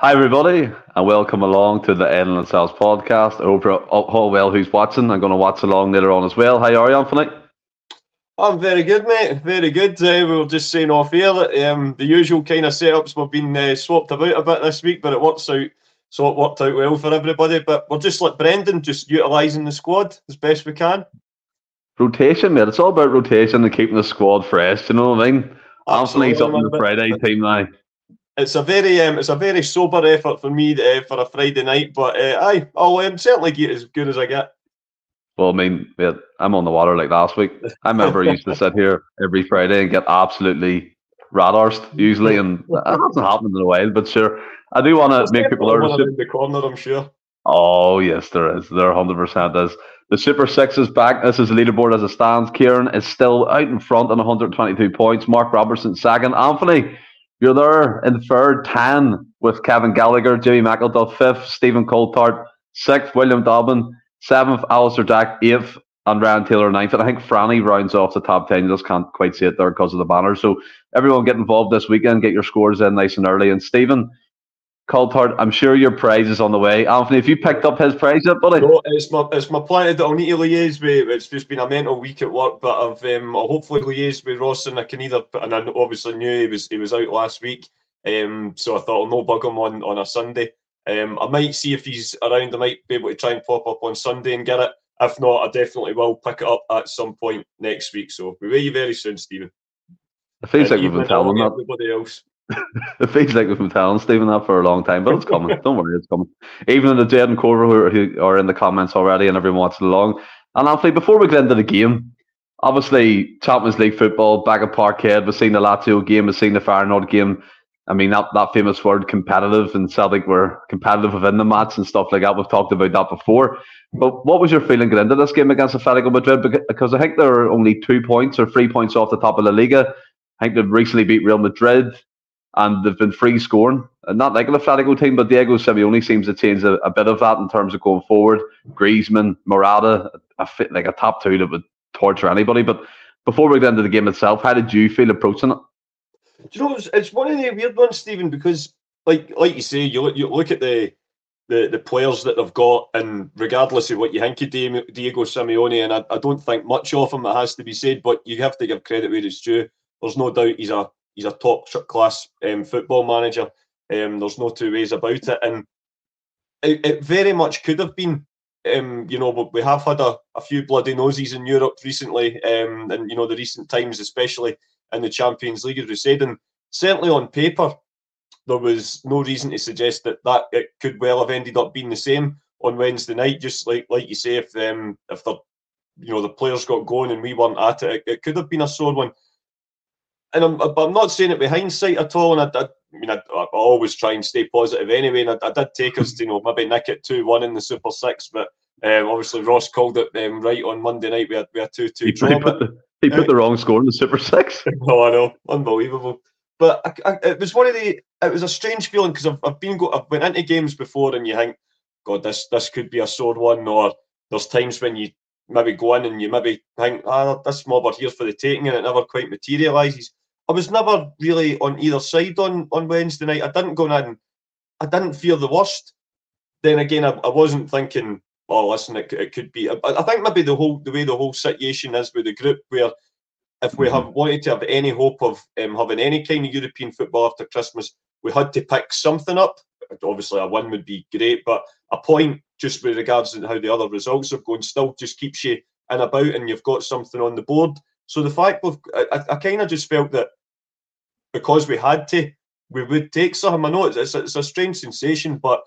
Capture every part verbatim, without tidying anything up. Hi everybody, and welcome along to the Endless Celts podcast. I hope all well who's watching. I'm going to watch along later on as well. How are you, Anthony? I'm very good, mate. Very good. Today uh, we were just saying off air that um, the usual kind of setups we've been uh, swapped about a bit this week, but it works out. So it worked out well for everybody. But we're just like Brendan, just utilising the squad as best we can. Rotation, mate. It's all about rotation and keeping the squad fresh. You know what I mean? Anthony's up on the Friday team now. It's a very, um, it's a very sober effort for me uh, for a Friday night, but uh, aye, I'll um, certainly get as good as I get. Well, I mean, yeah, I'm on the water like last week. I remember I used to sit here every Friday and get absolutely radarsed usually, and that hasn't happened in a while. But sure, I do want to make people aware. In the corner, I'm sure. Oh yes, there is. There one hundred percent is. The Super Six is back. This is the leaderboard as it stands. Kieran is still out in front on one hundred twenty-two points. Mark Robertson second. Anthony, you're there in third, Tan, with Kevin Gallagher, Jimmy McElduff fifth, Stephen Coulthard sixth, William Dobbin seventh, Alistair Jack eighth, and Ryan Taylor ninth. And I think Franny rounds off the top ten. You just can't quite see it there because of the banner. So everyone get involved this weekend. Get your scores in nice and early. And Stephen Coulthard, I'm sure your prize is on the way. Anthony, have you picked up his prize yet, buddy? No, it's my it's my plan that I'll need to liaise with. It's just been a mental week at work, but I've um, I'll hopefully liaise with Ross, and I can either. And I obviously knew he was he was out last week, um, so I thought I'll no bug him on, on a Sunday. Um, I might see if he's around. I might be able to try and pop up on Sunday and get it. If not, I definitely will pick it up at some point next week. So we'll be very soon, Stephen. I feel like we've been telling him everybody else. It feels like we've been telling Stephen that for a long time, but it's coming. Don't worry, it's coming. Even the Jed and Corver who are, who are in the comments already and everyone watching along. And Anthony, before we get into the game, obviously Champions League football, back at Parkhead, we've seen the Lazio game, we've seen the Feyenoord game. I mean, that, that famous word, competitive, and Celtic were competitive within the match and stuff like that. We've talked about that before. But what was your feeling getting into this game against Atletico Madrid? Because I think there are only two points or three points off the top of La Liga. I think they've recently beat Real Madrid, and they've been free scoring. And not like an Atletico team, but Diego Simeone seems to change a, a bit of that in terms of going forward. Griezmann, Morata, a fit, like a top two that would torture anybody. But before we get into the game itself, how did you feel approaching it? Do you know, it's, it's one of the weird ones, Stephen, because like like you say, you look, you look at the, the the players that they've got, and regardless of what you think of Diego Simeone, and I, I don't think much of him, that has to be said, but you have to give credit where it's due. There's no doubt he's a He's a top-class um, football manager. Um, there's no two ways about it. And it, it very much could have been, um, you know, we have had a, a few bloody noses in Europe recently, um, and, you know, the recent times, especially in the Champions League, as we said. And certainly on paper, there was no reason to suggest that, that it could well have ended up being the same on Wednesday night. Just like like you say, if, um, if the, you know, the players got going and we weren't at it, it, it could have been a sore one. And I'm, I'm not saying it with hindsight at all. And I, I mean, I, I always try and stay positive anyway. And I, I did take us to, you know, maybe nick it two one in the Super Six, but um, obviously Ross called it um, right on Monday night. We had we had two two he, draw. He put, the, he put uh, the wrong score in the Super Six. Oh, I know, unbelievable. But I, I, it was one of the. It was a strange feeling because I've I've been go, I've went into games before, and you think, God, this this could be a sore one. Or there's times when you maybe go in and you maybe think, ah, this mob are here for the taking, and it never quite materialises. I was never really on either side on, on Wednesday night. I didn't go in. I didn't fear the worst. Then again, I, I wasn't thinking, oh, listen, it, it could be. I, I think maybe the whole the way the whole situation is with the group, where if we have wanted to have any hope of um, having any kind of European football after Christmas, we had to pick something up. Obviously, a win would be great, but a point just with regards to how the other results are going still just keeps you in about, and you've got something on the board. So the fact we've, I, I kind of just felt that, because we had to, we would take some. I know it's, it's, a, it's a strange sensation, but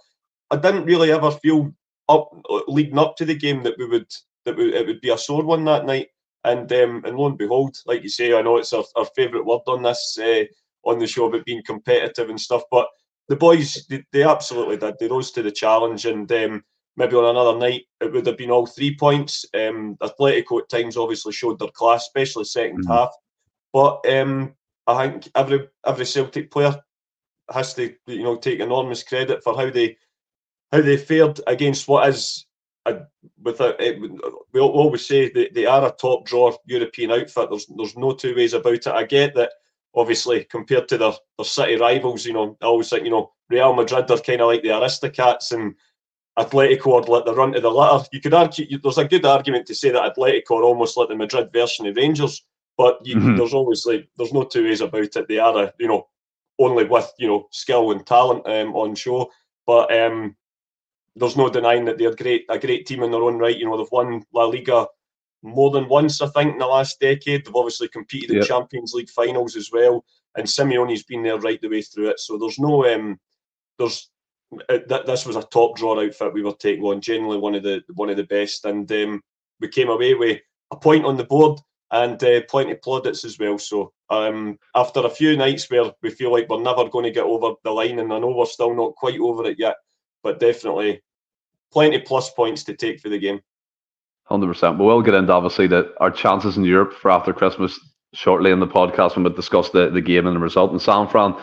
I didn't really ever feel up leading up to the game that we would that we, it would be a sore one that night. And um, and lo and behold, like you say, I know it's our, our favourite word on this uh, on the show about being competitive and stuff. But the boys, they, they absolutely did. They rose to the challenge, and um, maybe on another night it would have been all three points. Um, Atletico at times obviously showed their class, especially second mm-hmm. half, but. Um, I think every every Celtic player has to, you know, take enormous credit for how they how they fared against what is a, without it, we always say that they are a top drawer European outfit. There's there's no two ways about it. I get that obviously, compared to their, their city rivals, you know, I always think, you know, Real Madrid are kind of like the aristocrats and Atletico are like the run to the litter. You could argue, you, there's a good argument to say that Atletico are almost like the Madrid version of Rangers, but you, mm-hmm. there's obviously, there's no two ways about it. They are, a, you know, only with, you know, skill and talent um, on show, but um, there's no denying that they're great, a great team in their own right. You know, they've won La Liga more than once, I think, in the last decade. They've obviously competed yep. in Champions League finals as well, and Simeone's been there right the way through it. So there's no, um, there's uh, th- this was a top draw outfit we were taking on, generally one of the one of the best, and um, we came away with a point on the board and uh, plenty of plaudits as well. So um, after a few nights where we feel like we're never going to get over the line, and I know we're still not quite over it yet, but definitely plenty of plus points to take for the game. one hundred percent. We'll get into, obviously, that our chances in Europe for after Christmas shortly in the podcast when we discuss the, the game and the result. And San Fran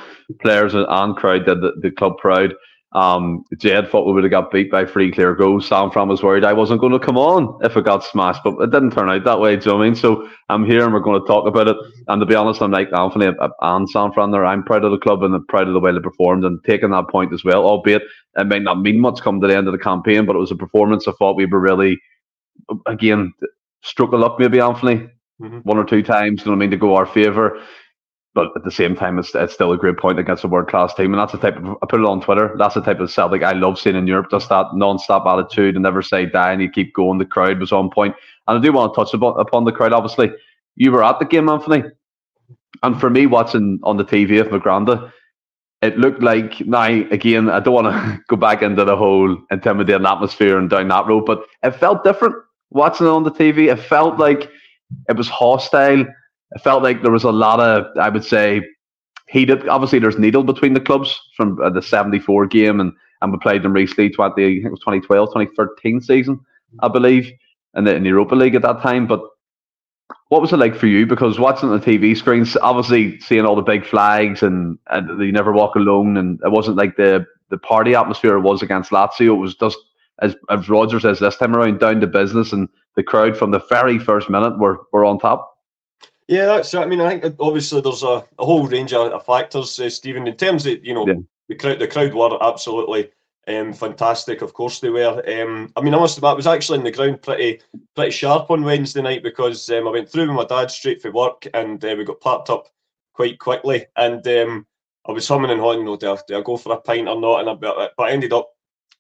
players and crowd did the, the club proud. Um, Jed thought we would have got beat by three clear goals. San Fran was worried I wasn't going to come on if it got smashed, but it didn't turn out that way, do you know what I mean? So I'm here and we're going to talk about it. And to be honest, I'm like Anthony and San Fran there. I'm proud of the club and I'm proud of the way they performed and taking that point as well, albeit it might not mean much come to the end of the campaign, but it was a performance I thought we were really... Again, stroke of luck maybe, Anthony, mm-hmm. one or two times, you know what I mean, to go our favour. But at the same time, it's, it's still a great point against a world-class team. And that's the type of, I put it on Twitter, that's the type of Celtic I love seeing in Europe, just that non-stop attitude and never say die and you keep going. The crowd was on point. And I do want to touch upon the crowd, obviously. You were at the game, Anthony. And for me, watching on the T V of Miranda, it looked like, now, again, I don't want to go back into the whole intimidating atmosphere and down that road, but it felt different. Watching it on the T V, it felt like it was hostile. It felt like there was a lot of, I would say, heated. Obviously, there's needle between the clubs from the seventy-four game, and, and we played them recently, twenty, I think it was twenty twelve, twenty thirteen season, I believe, in the, in the Europa League at that time. But what was it like for you? Because watching on the T V screens, obviously seeing all the big flags and, and you never walk alone, and it wasn't like the, the party atmosphere it was against Lazio. It was just, as, as Rodgers says this time around, down to business, and the crowd from the very first minute were, were on top. Yeah, that's I mean, I think obviously there's a, a whole range of, of factors, uh, Stephen, in terms of, you know, yeah. the crowd the crowd were absolutely um, fantastic. Of course they were. Um, I mean, I must admit, I was actually in the ground pretty pretty sharp on Wednesday night because um, I went through with my dad straight for work, and uh, we got packed up quite quickly. And um, I was humming and hawing, no, do I, do I go for a pint or not? And I, but I ended up,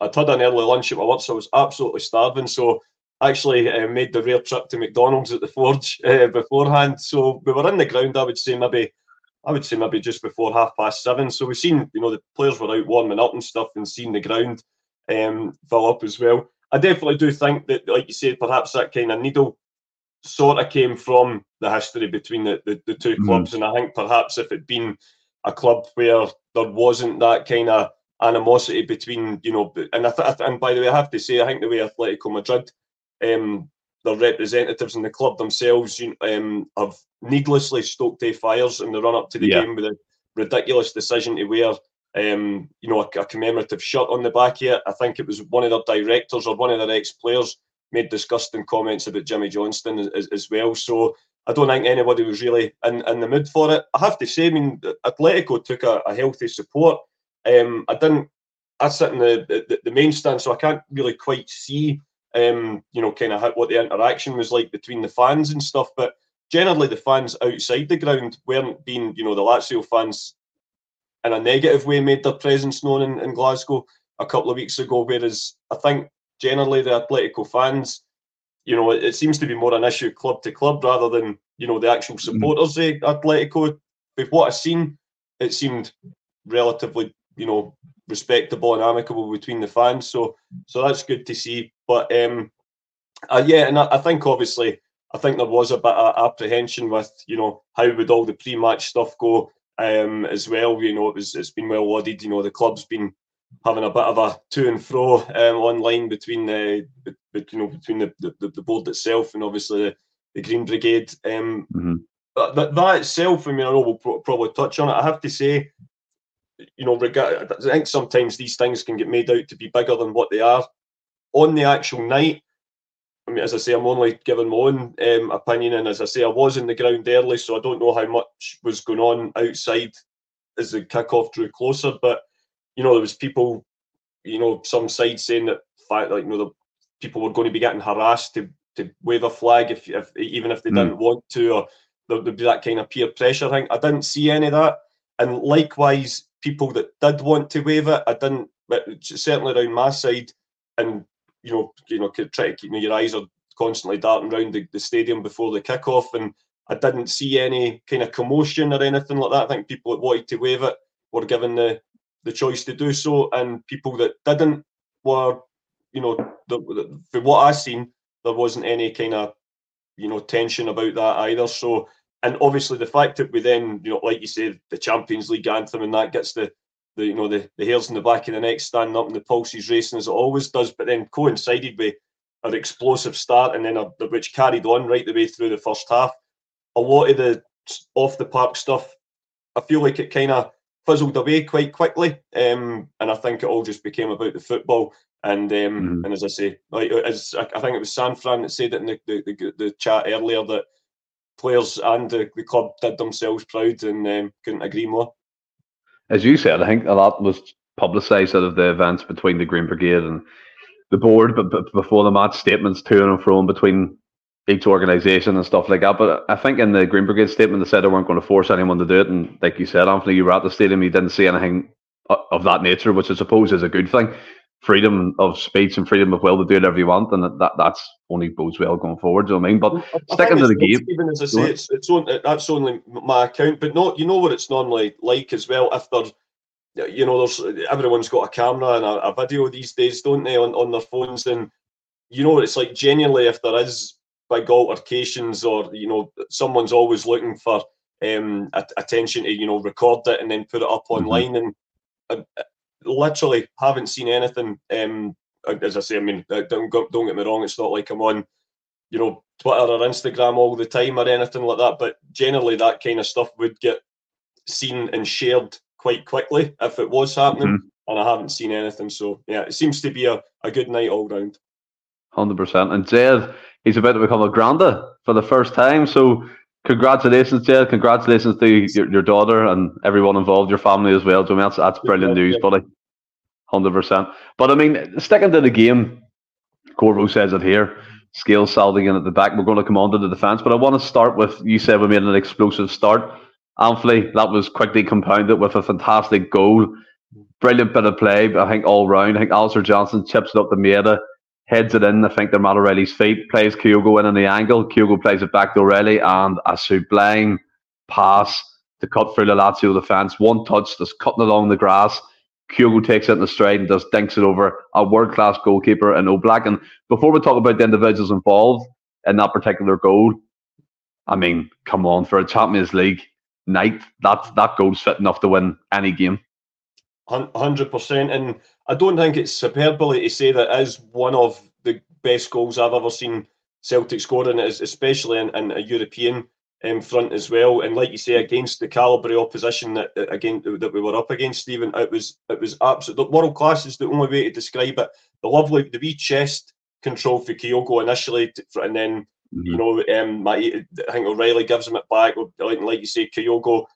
I'd had an early lunch at my work, so I was absolutely starving. So I actually uh, made the rare trip to McDonald's at the Forge uh, beforehand. So we were in the ground, I would say maybe, I would say maybe just before half past seven. So we've seen, you know, the players were out warming up and stuff, and seen the ground um, fill up as well. I definitely do think that, like you said, perhaps that kind of needle sort of came from the history between the, the, the two mm-hmm. clubs. And I think perhaps if it'd been a club where there wasn't that kind of animosity between, you know, and I th- and by the way, I have to say, I think the way Atletico Madrid, um, their representatives in the club themselves, um, have needlessly stoked their fires in the run up to the yeah. game with a ridiculous decision to wear, um, you know, a, a commemorative shirt on the back here. I think it was one of their directors or one of their ex players made disgusting comments about Jimmy Johnston as, as well. So I don't think anybody was really in, in the mood for it. I have to say, I mean, Atletico took a, a healthy support. Um, I didn't. I sit in the, the, the main stand, so I can't really quite see, um, you know, kind of what the interaction was like between the fans and stuff. But generally, the fans outside the ground weren't being, you know, the Lazio fans in a negative way made their presence known in, in Glasgow a couple of weeks ago. Whereas I think generally the Atletico fans, you know, it, it seems to be more an issue club to club rather than, you know, the actual supporters mm-hmm. of Atletico. With what I've seen, it seemed relatively, you know, respectable and amicable between the fans, so so that's good to see. But um, uh, yeah, and I, I think obviously, I think there was a bit of apprehension with, you know, how would all the pre-match stuff go um, as well. You know, it was it's been well lauded. You know, the club's been having a bit of a to and fro um, online between the, you know, between the, the the board itself and obviously the, the Green Brigade. Um, mm-hmm. but, but that itself, I mean, I know we'll pro- probably touch on it. I have to say, you know, I think sometimes these things can get made out to be bigger than what they are. On the actual night, I mean, as I say, I'm only giving my own um, opinion, and as I say, I was in the ground early, so I don't know how much was going on outside as the kickoff drew closer. But you know, there was people, you know, some sides saying that fact, like you know, the people were going to be getting harassed to to wave a flag if, if even if they mm. didn't want to, or there would be that kind of peer pressure thing. I didn't see any of that, and likewise, people that did want to wave it, I didn't. But certainly around my side, and you know, you know, try to keep you know, your eyes are constantly darting around the, the stadium before the kickoff, and I didn't see any kind of commotion or anything like that. I think people that wanted to wave it were given the the choice to do so, and people that didn't were, you know, the, the, from what I seen, there wasn't any kind of, you know, tension about that either. So, and obviously the fact that we then, you know, like you said, the Champions League anthem and that gets the The, you know, the, the hairs in the back of the neck standing up and the pulses racing as it always does, but then coincided with an explosive start and then a, which carried on right the way through the first half. A lot of the off the park stuff, I feel like it kind of fizzled away quite quickly, um, and I think it all just became about the football. And um, mm. and as I say, like as I think it was San Fran that said it in the the, the, the chat earlier, that players and the, the club did themselves proud, and um, couldn't agree more. As you said, I think a lot was publicised out of the events between the Green Brigade and the board, but, but before the match, statements to and fro between each organisation and stuff like that. But I think in the Green Brigade statement, they said they weren't going to force anyone to do it. And like you said, Anthony, you were at the stadium, you didn't see anything of that nature, which I suppose is a good thing. Freedom of speech and freedom of will to do whatever you want, and that that's only bodes well going forward. Do you know what I mean? But I sticking to the game, even as I say, it's, it's only, that's only my account. But not, you know what it's normally like as well. If they're, you know, there's everyone's got a camera and a, a video these days, don't they, on, on their phones? And you know, it's like genuinely, if there is big altercations or you know, someone's always looking for um attention to you know record it and then put it up mm-hmm. online and. Uh, Literally haven't seen anything. Um, as I say, I mean, don't don't get me wrong. It's not like I'm on, you know, Twitter or Instagram all the time or anything like that. But generally, that kind of stuff would get seen and shared quite quickly if it was happening. Mm-hmm. And I haven't seen anything. So yeah, it seems to be a, a good night all round. one hundred percent. And Jed, he's about to become a granda for the first time. So congratulations, Jed. Congratulations to your, your daughter and everyone involved, your family as well. I mean, that's, that's brilliant news, buddy. one hundred percent. But I mean, sticking to the game, Corvo says it here. Scales salting in at the back. We're going to come on to the defence. But I want to start with, you said we made an explosive start. Anfley, that was quickly compounded with a fantastic goal. Brilliant bit of play, I think, all round. I think Alistair Johnson chips it up to Maeda. Heads it in, I think, to Matt O'Riley's feet, plays Kyogo in on the angle, Kyogo plays it back to O'Riley, and a sublime pass to cut through the Lazio defence. One touch, just cutting along the grass. Kyogo takes it in the stride and just dinks it over a world-class goalkeeper in Oblak. And before we talk about the individuals involved in that particular goal, I mean, come on, for a Champions League night, that, that goal's fit enough to win any game. one hundred percent, and I don't think it's superbly to say that it is one of the best goals I've ever seen Celtic score, and it is especially in, in a European um, front as well. And like you say, against the calibre opposition that again that we were up against, Stephen, it was it was absolute world class is the only way to describe it. The lovely, the wee chest control for Kyogo initially, and then mm-hmm. you know, um, my, I think O'Riley gives him it back. Like, like you say, Kyogo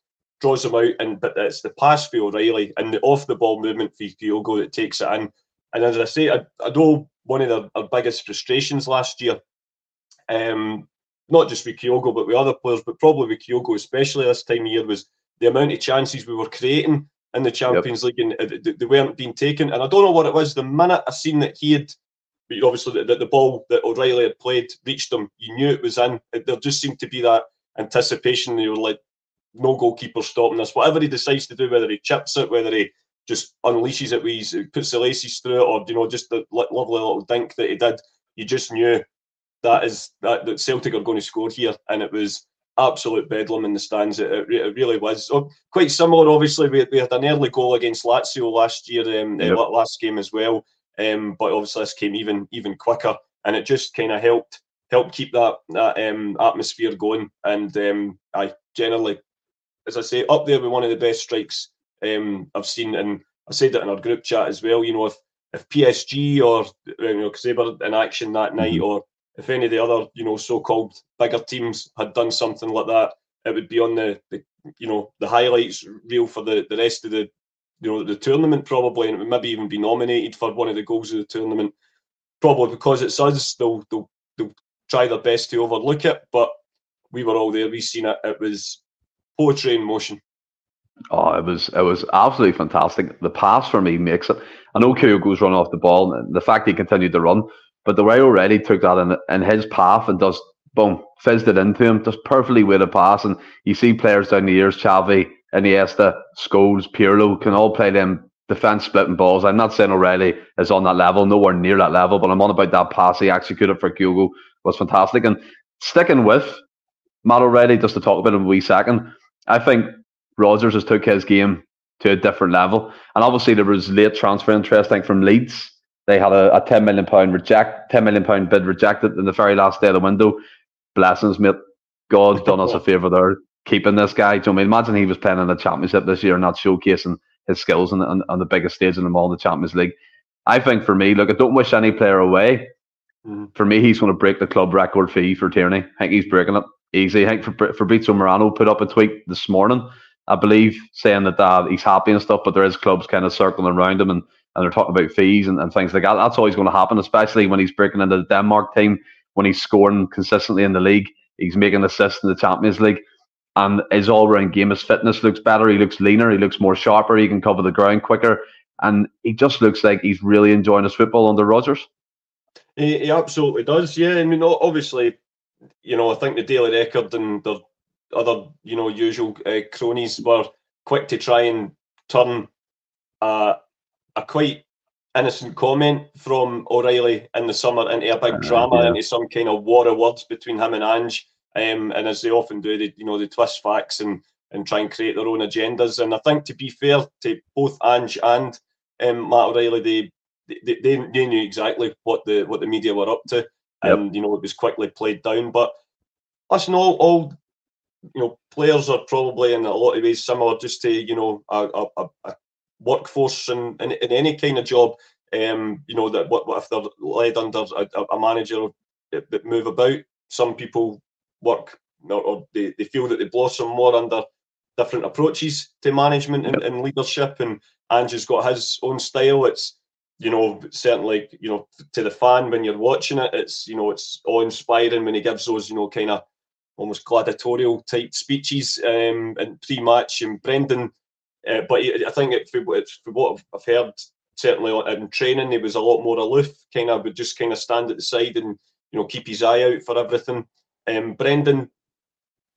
draws him out, and but it's the pass for O'Riley and the off the ball movement for Kyogo that takes it in. And as I say, I, I know one of their, our biggest frustrations last year, um, not just with Kyogo but with other players, but probably with Kyogo especially this time of year, was the amount of chances we were creating in the Champions yep. League, and uh, they weren't being taken. And I don't know what it was. The minute I seen that he had, obviously that the ball that O'Riley had played reached him, you knew it was in. There just seemed to be that anticipation. They were like, no goalkeeper stopping us. Whatever he decides to do, whether he chips it, whether he just unleashes it, with his, puts the laces through it, or you know, just the lovely little dink that he did, you just knew that is that, that Celtic are going to score here, and it was absolute bedlam in the stands. It, it, it really was. So quite similar, obviously. We, we had an early goal against Lazio last year, um, yep. uh, last game as well, um, but obviously this came even even quicker, and it just kind of helped help keep that that um, atmosphere going. And um, I generally, as I say, up there with one of the best strikes um, I've seen. And I said that in our group chat as well. You know, if, if P S G or you know, because they were in action that night, or if any of the other, you know, so-called bigger teams had done something like that, it would be on the, the you know, the highlights reel for the, the rest of the, you know, the tournament probably, and it would maybe even be nominated for one of the goals of the tournament. Probably because it's us, they'll, they'll, they'll try their best to overlook it, but we were all there, we seen it, it was poetry in motion. Oh, it was it was absolutely fantastic. The pass for me makes it. I know Kyogo's run off the ball, and the fact he continued to run, but the way already took that in, in his path and just, boom, fizzed it into him, just perfectly with a pass. And you see players down the years, Xavi, Iniesta, Scholes, Pirlo, can all play them defence splitting balls. I'm not saying O'Reilly is on that level, nowhere near that level, but I'm on about that pass he executed for Kyogo was fantastic. And sticking with Matt O'Riley, just to talk about him a wee second, I think Rodgers has took his game to a different level. And obviously there was late transfer interest, I think, from Leeds. They had a, a ten million pound reject, ten million pound bid rejected in the very last day of the window. Blessings, mate. God's done us a favour there, keeping this guy. Do you know what I mean? Imagine he was playing in the Championship this year and not showcasing his skills on, on, on the biggest stage in them all, the Champions League. I think for me, look, I don't wish any player away. Mm-hmm. For me, he's going to break the club record fee for Tierney. I think he's breaking it easy. I think Fabrizio Morano put up a tweet this morning, I believe, saying that uh, he's happy and stuff, but there is clubs kind of circling around him and, and they're talking about fees and, and things like that. That's always going to happen, especially when he's breaking into the Denmark team, when he's scoring consistently in the league, he's making assists in the Champions League, and his all-round game, his fitness looks better, he looks leaner, he looks more sharper, he can cover the ground quicker, and he just looks like he's really enjoying his football under Rodgers. He, he absolutely does, yeah. I mean, obviously, you know, I think the Daily Record and the other, you know, usual uh, cronies were quick to try and turn uh, a quite innocent comment from O'Riley in the summer into a big drama, yeah. into some kind of war of words between him and Ange. Um, and as they often do, they, you know, they twist facts and, and try and create their own agendas. And I think, to be fair to both Ange and um, Matt O'Riley, they they, they they knew exactly what the what the media were up to, and yep. you know, it was quickly played down. But listen, all all you know, players are probably in a lot of ways similar, just to you know a a, a workforce in, in in any kind of job. Um, you know that what, what if they're led under a, a manager that move about, some people work or, or they, they feel that they blossom more under different approaches to management and, yep. and leadership, and Ange's got his own style. It's, you know, certainly, you know, to the fan when you're watching it, it's, you know, it's awe-inspiring when he gives those, you know, kind of almost gladiatorial type speeches um, and pre-match and Brendan, uh, but he, I think it, from what I've heard, certainly in training, he was a lot more aloof, kind of would just kind of stand at the side and, you know, keep his eye out for everything. Um, Brendan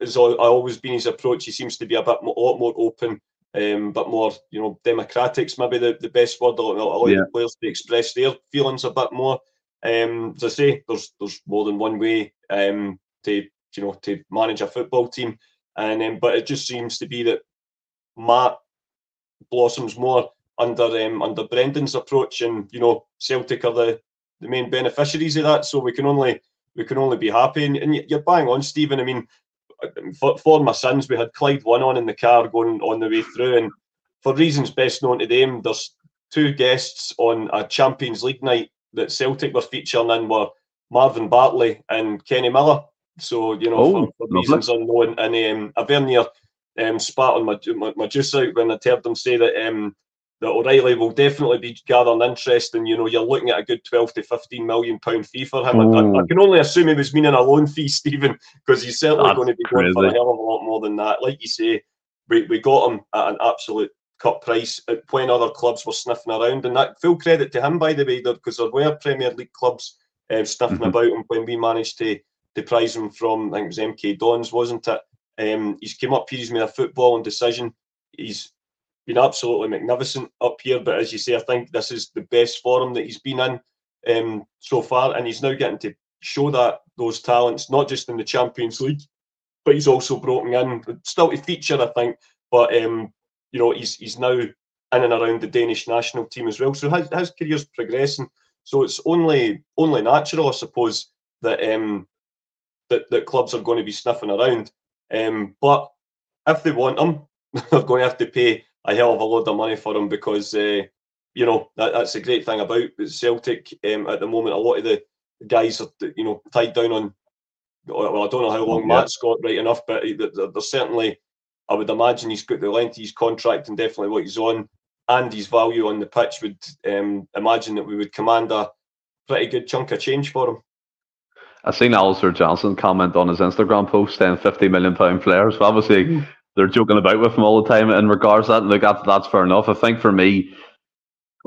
has always been his approach. He seems to be a bit more, a lot more open, um, but more, you know, democratic's maybe the, the best word. A lot, a lot yeah. of players to express their feelings a bit more. Um, as I say, there's there's more than one way um, to you know to manage a football team, and um, but it just seems to be that Matt blossoms more under um, under Brendan's approach, and you know Celtic are the, the main beneficiaries of that. So we can only. We can only be happy, and, and you're bang on, Stephen. I mean, for, for my sons, we had Clyde One on in the car going on the way through, and for reasons best known to them, there's two guests on a Champions League night that Celtic were featuring in were Marvin Bartley and Kenny Miller. So, you know, oh, for, for reasons unknown, and um, I very near um, spat on my, my, my juice out when I heard them say that um, that O'Riley will definitely be gathering interest, and you know you're looking at a good twelve to fifteen million pound fee for him. Oh. I, I can only assume he was meaning a loan fee, Stephen, because he's certainly That's going to be crazy. Going for a hell of a lot more than that. Like you say, we, we got him at an absolute cut price when other clubs were sniffing around, and that full credit to him, by the way, because there were Premier League clubs um, sniffing mm-hmm. about him when we managed to to prize him from, I think it was M K Dons, wasn't it? Um, he's came up here, he's made a footballing decision. He's been absolutely magnificent up here, but as you say, I think this is the best forum that he's been in um, so far, and he's now getting to show that those talents, not just in the Champions League, but he's also brought in still to feature, I think, but um, you know he's he's now in and around the Danish national team as well, so his, his career's progressing, so it's only only natural, I suppose, that um, that, that clubs are going to be sniffing around, um, but if they want him, they're going to have to pay a hell of a load of money for him, because uh, you know that, that's the great thing about Celtic um, at the moment. A lot of the the guys are, you know, tied down on, well, I don't know how long yeah. Matt's got, right enough, but there's certainly, I would imagine he's got the length of his contract and definitely what he's on and his value on the pitch would um, imagine that we would command a pretty good chunk of change for him. I've seen Alistair Johnson comment on his Instagram post saying fifty million pound players. So obviously, mm-hmm. they're joking about with him all the time in regards to that. Look, that, that's fair enough. I think for me,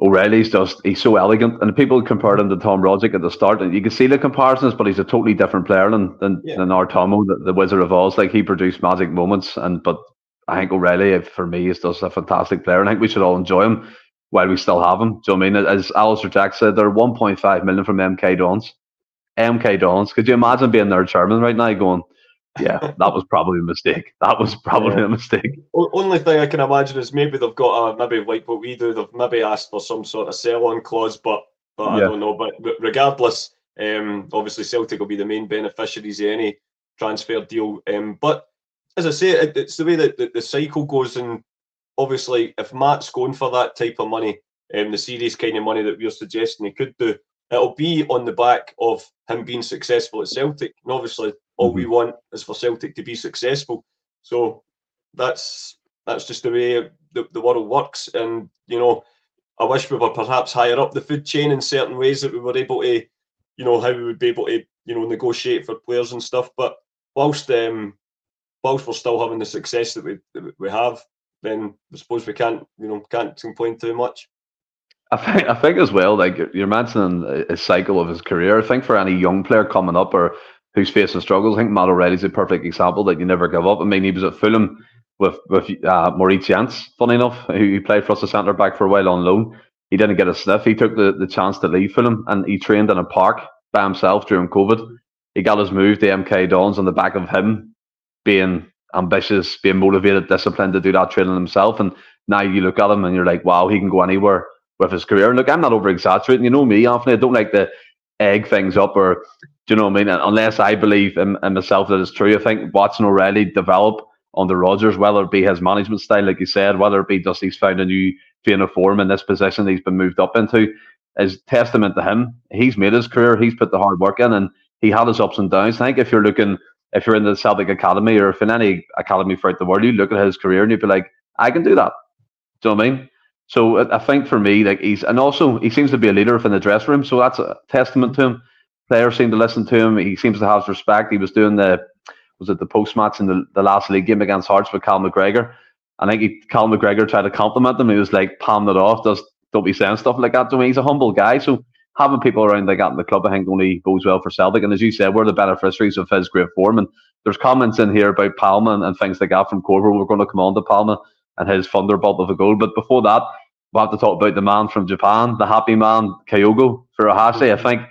O'Reilly's just, he's so elegant. And people compared him to Tom Rodgick at the start. And you can see the comparisons, but he's a totally different player than than, yeah. than our Tomo, the, the Wizard of Oz. Like, he produced magic moments. And But I think O'Reilly, for me, is just a fantastic player. I think we should all enjoy him while we still have him. Do you know what I mean? As Alistair Jack said, they're one point five million from M K Dons. M K Dons. Could you imagine being their chairman right now going, yeah, that was probably a mistake. That was probably yeah. a mistake. O- only thing I can imagine is maybe they've got a, maybe like what we do, they've maybe asked for some sort of sell-on clause, but, but yeah. I don't know. But re- regardless, um, obviously Celtic will be the main beneficiaries of any transfer deal. Um, but as I say, it, it's the way that the, the cycle goes, and obviously if Matt's going for that type of money, um, the serious kind of money that we're suggesting he could do, it'll be on the back of him being successful at Celtic. And obviously, all we want is for Celtic to be successful. So that's that's just the way the, the world works. And, you know, I wish we were perhaps higher up the food chain in certain ways that we were able to, you know, how we would be able to, you know, negotiate for players and stuff. But whilst um, whilst we're still having the success that we that we have, then I suppose we can't, you know, can't complain too much. I think, I think as well, like you're mentioning a cycle of his career. I think for any young player coming up or who's facing struggles, I think Matt O'Riley's a perfect example that you never give up. I mean, he was at Fulham with with uh, Maurice Jantz, funny enough, who played for us as centre-back for a while on loan. He didn't get a sniff. He took the, the chance to leave Fulham and he trained in a park by himself during COVID. He got his move to M K Dons on the back of him being ambitious, being motivated, disciplined to do that training himself. And now you look at him and you're like, wow, he can go anywhere with his career. And look, I'm not over-exaggerating. You know me, Anthony. I don't like to egg things up or, do you know what I mean? Unless I believe in, in myself that it's true. I think watching O'Reilly develop under Rodgers, whether it be his management style, like you said, whether it be just he's found a new vein of form in this position he's been moved up into, is testament to him. He's made his career. He's put the hard work in and he had his ups and downs. I think if you're looking, if you're in the Celtic Academy or if in any academy throughout the world, you look at his career and you'd be like, I can do that. Do you know what I mean? So I think for me, like he's, and also he seems to be a leader in the dressing room. So that's a testament to him. Players seem to listen to him. He seems to have respect. He was doing the, was it the post match in the, the last league game against Hearts with Callum McGregor. I think he, Callum McGregor tried to compliment him. He was like, palm it off. Just don't be saying stuff like that to me. He's a humble guy. So having people around like that in the club, I think only goes well for Celtic. And as you said, we're the beneficiaries of his great form. And there's comments in here about Palma and, and things like that from Corvo. We're going to come on to Palma and his thunderbolt of a goal. But before that, we'll have to talk about the man from Japan, the happy man, Kyogo Furuhashi. I think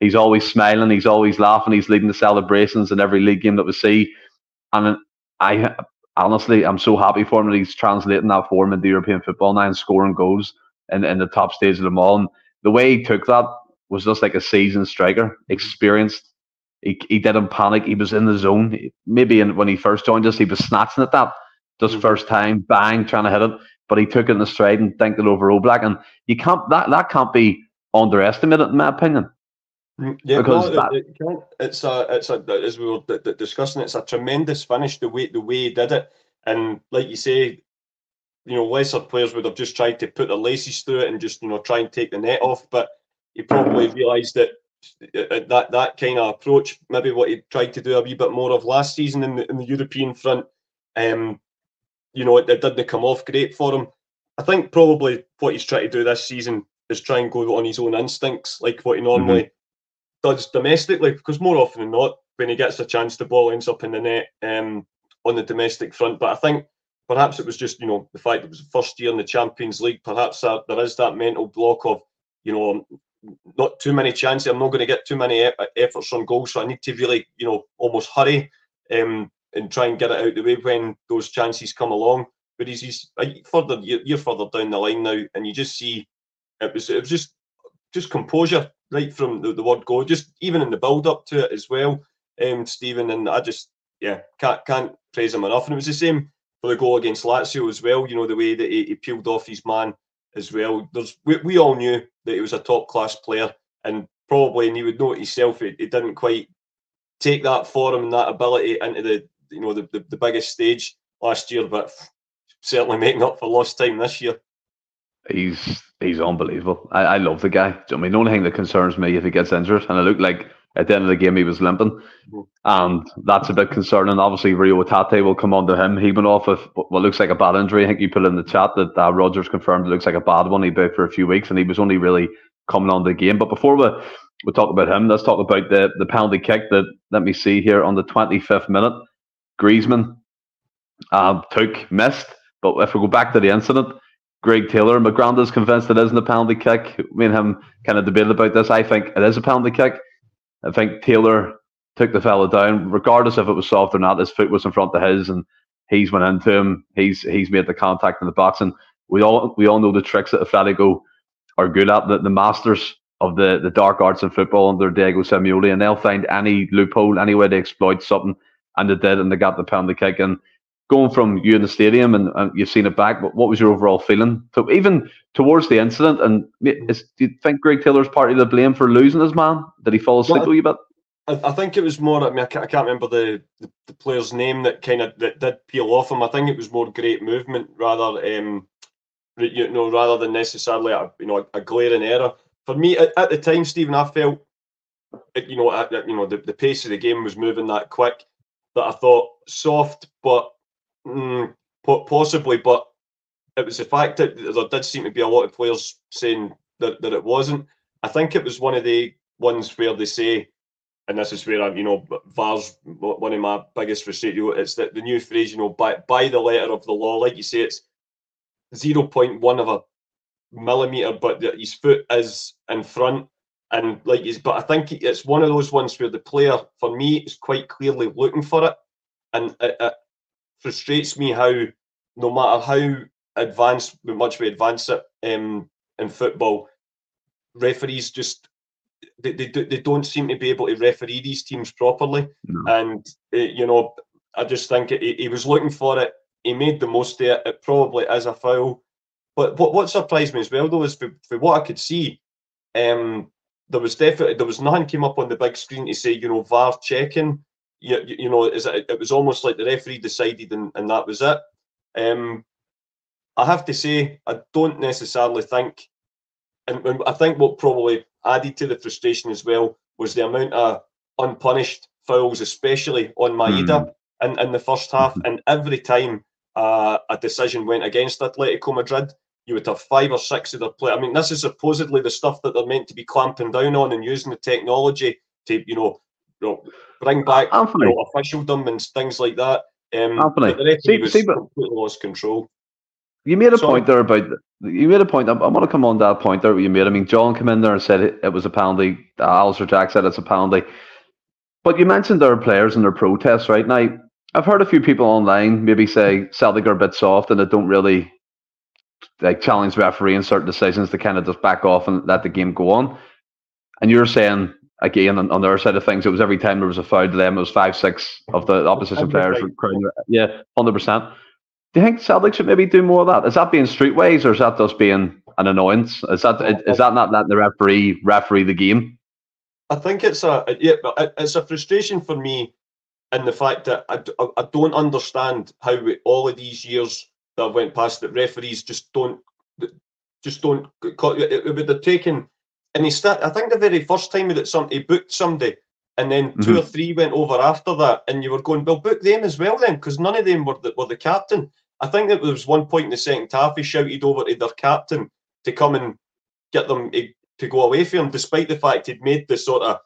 he's always smiling, he's always laughing, he's leading the celebrations in every league game that we see. And I honestly, I'm so happy for him that he's translating that form into European football now and scoring goals in, in the top stage of them all. And the way he took that was just like a seasoned striker, experienced. He, he didn't panic, he was in the zone. Maybe in, when he first joined us, he was snatching at that. Just first time, bang, trying to hit it. But he took it in the stride and dinked it over Oblak. And you can't that, that can't be underestimated, in my opinion. Yeah, because no, that, it, it can't. It's a, it's a, as we were d- d- discussing, it's a tremendous finish, the way, the way he did it. And like you say, you know, lesser players would have just tried to put their laces through it and just, you know, try and take the net off. But he probably realised that that, that kind of approach, maybe what he tried to do a wee bit more of last season in the, in the European front, um, you know, it, it didn't come off great for him. I think probably what he's trying to do this season is try and go on his own instincts, like what he normally mm-hmm. does domestically, because more often than not, when he gets a chance, the ball ends up in the net um, on the domestic front. But I think perhaps it was just, you know, the fact that it was the first year in the Champions League, perhaps that, there is that mental block of, you know, not too many chances, I'm not going to get too many efforts on goal, so I need to really, you know, almost hurry um and try and get it out the way when those chances come along. But he's, he's further, you're further down the line now, and you just see it was it was just just composure right from the, the word go. Just even in the build up to it as well, um, Stephen. And I just yeah can't can't praise him enough. And it was the same for the goal against Lazio as well. You know the way that he, he peeled off his man as well. There's we, we all knew that he was a top class player, and probably, and he would know it himself, it, it didn't quite take that form and that ability into the, you know, the, the, the biggest stage last year, but certainly making up for lost time this year. He's he's unbelievable. I, I love the guy. I mean, the only thing that concerns me if he gets injured, and it looked like at the end of the game he was limping, and that's a bit concerning. Obviously, Reo Hatate will come on to him. He went off with what looks like a bad injury. I think you put in the chat that uh, Rodgers confirmed it looks like a bad one. He'd be out for a few weeks, and he was only really coming on to the game. But before we, we talk about him, let's talk about the, the penalty kick that, let me see here, on the twenty-fifth minute, Griezmann uh, took, missed. But if we go back to the incident, Greg Taylor, McGranda's convinced it isn't a penalty kick. Me and him kind of debated about this. I think it is a penalty kick. I think Taylor took the fella down, regardless if it was soft or not. His foot was in front of his, and he's went into him. He's he's made the contact in the box, and we all we all know the tricks that Atletico are good at, the, the masters of the, the dark arts in football under Diego Simeone, and they'll find any loophole, any way to exploit something, and they did, and they got the penalty kick. And going from you in the stadium, and, and you've seen it back, but what was your overall feeling? So even towards the incident, and is, do you think Greg Taylor's part of the blame for losing his man? Did he fall asleep well, a wee bit? I, I think it was more, I mean, I can't, I can't remember the, the, the player's name that kind of that did peel off him. I think it was more great movement rather, um, you know, rather than necessarily a, you know, a, a glaring error. For me, at, at the time, Stephen, I felt, you know, I, you know, the, the pace of the game was moving that quick that I thought soft, but Mm, possibly, but it was the fact that there did seem to be a lot of players saying that, that it wasn't. I think it was one of the ones where they say, and this is where I'm, you know, V A R's one of my biggest frustrations. It's that the new phrase, you know, by by the letter of the law, like you say, it's zero point one of a millimetre, but the, his foot is in front, and like he's. But I think it's one of those ones where the player, for me, is quite clearly looking for it, and it. it frustrates me how, no matter how advanced, much we advance it um, in football, referees just they, they they don't seem to be able to referee these teams properly. No. And uh, you know, I just think it, he was looking for it. He made the most of it. It probably is a foul. But what what surprised me as well though is for, for what I could see, um, there was definitely there was nothing came up on the big screen to say, you know, V A R checking. You, you know, it was almost like the referee decided and, and that was it. Um, I have to say, I don't necessarily think, and, and I think what probably added to the frustration as well was the amount of unpunished fouls, especially on Maeda mm. in, in the first half. And every time uh, a decision went against Atletico Madrid, you would have five or six of their players. I mean, this is supposedly the stuff that they're meant to be clamping down on and using the technology to, you know, You know, bring back you know, officialdom and things like that. Um, but the referee was see, but completely lost control. You made a so, point there about you made a point. I, I want to come on to that point there. What you made. I mean, John came in there and said it, it was a penalty. Uh, Alistair Jack said it's a penalty. But you mentioned there are players and their protests right now. I've heard a few people online maybe say Celtic are a bit soft and they don't really like challenge refereeing certain decisions. They kind of just back off and let the game go on. And you're saying. Again, on, on their side of things, it was every time there was a foul to them, it was five, six of the opposition players. Yeah, one hundred percent. Do you think Celtic should maybe do more of that? Is that being streetways or is that just being an annoyance? Is that is that not letting the referee referee the game? I think it's a yeah, it's a frustration for me in the fact that I, I don't understand how we, all of these years that I went past that referees just don't just don't they're taking. And he start, I think the very first time that somebody booked somebody, and then two mm-hmm. or three went over after that, and you were going, well, book them as well then, because none of them were the, were the captain. I think that there was one point in the second half he shouted over to their captain to come and get them to, to go away from him, despite the fact he'd made the sort of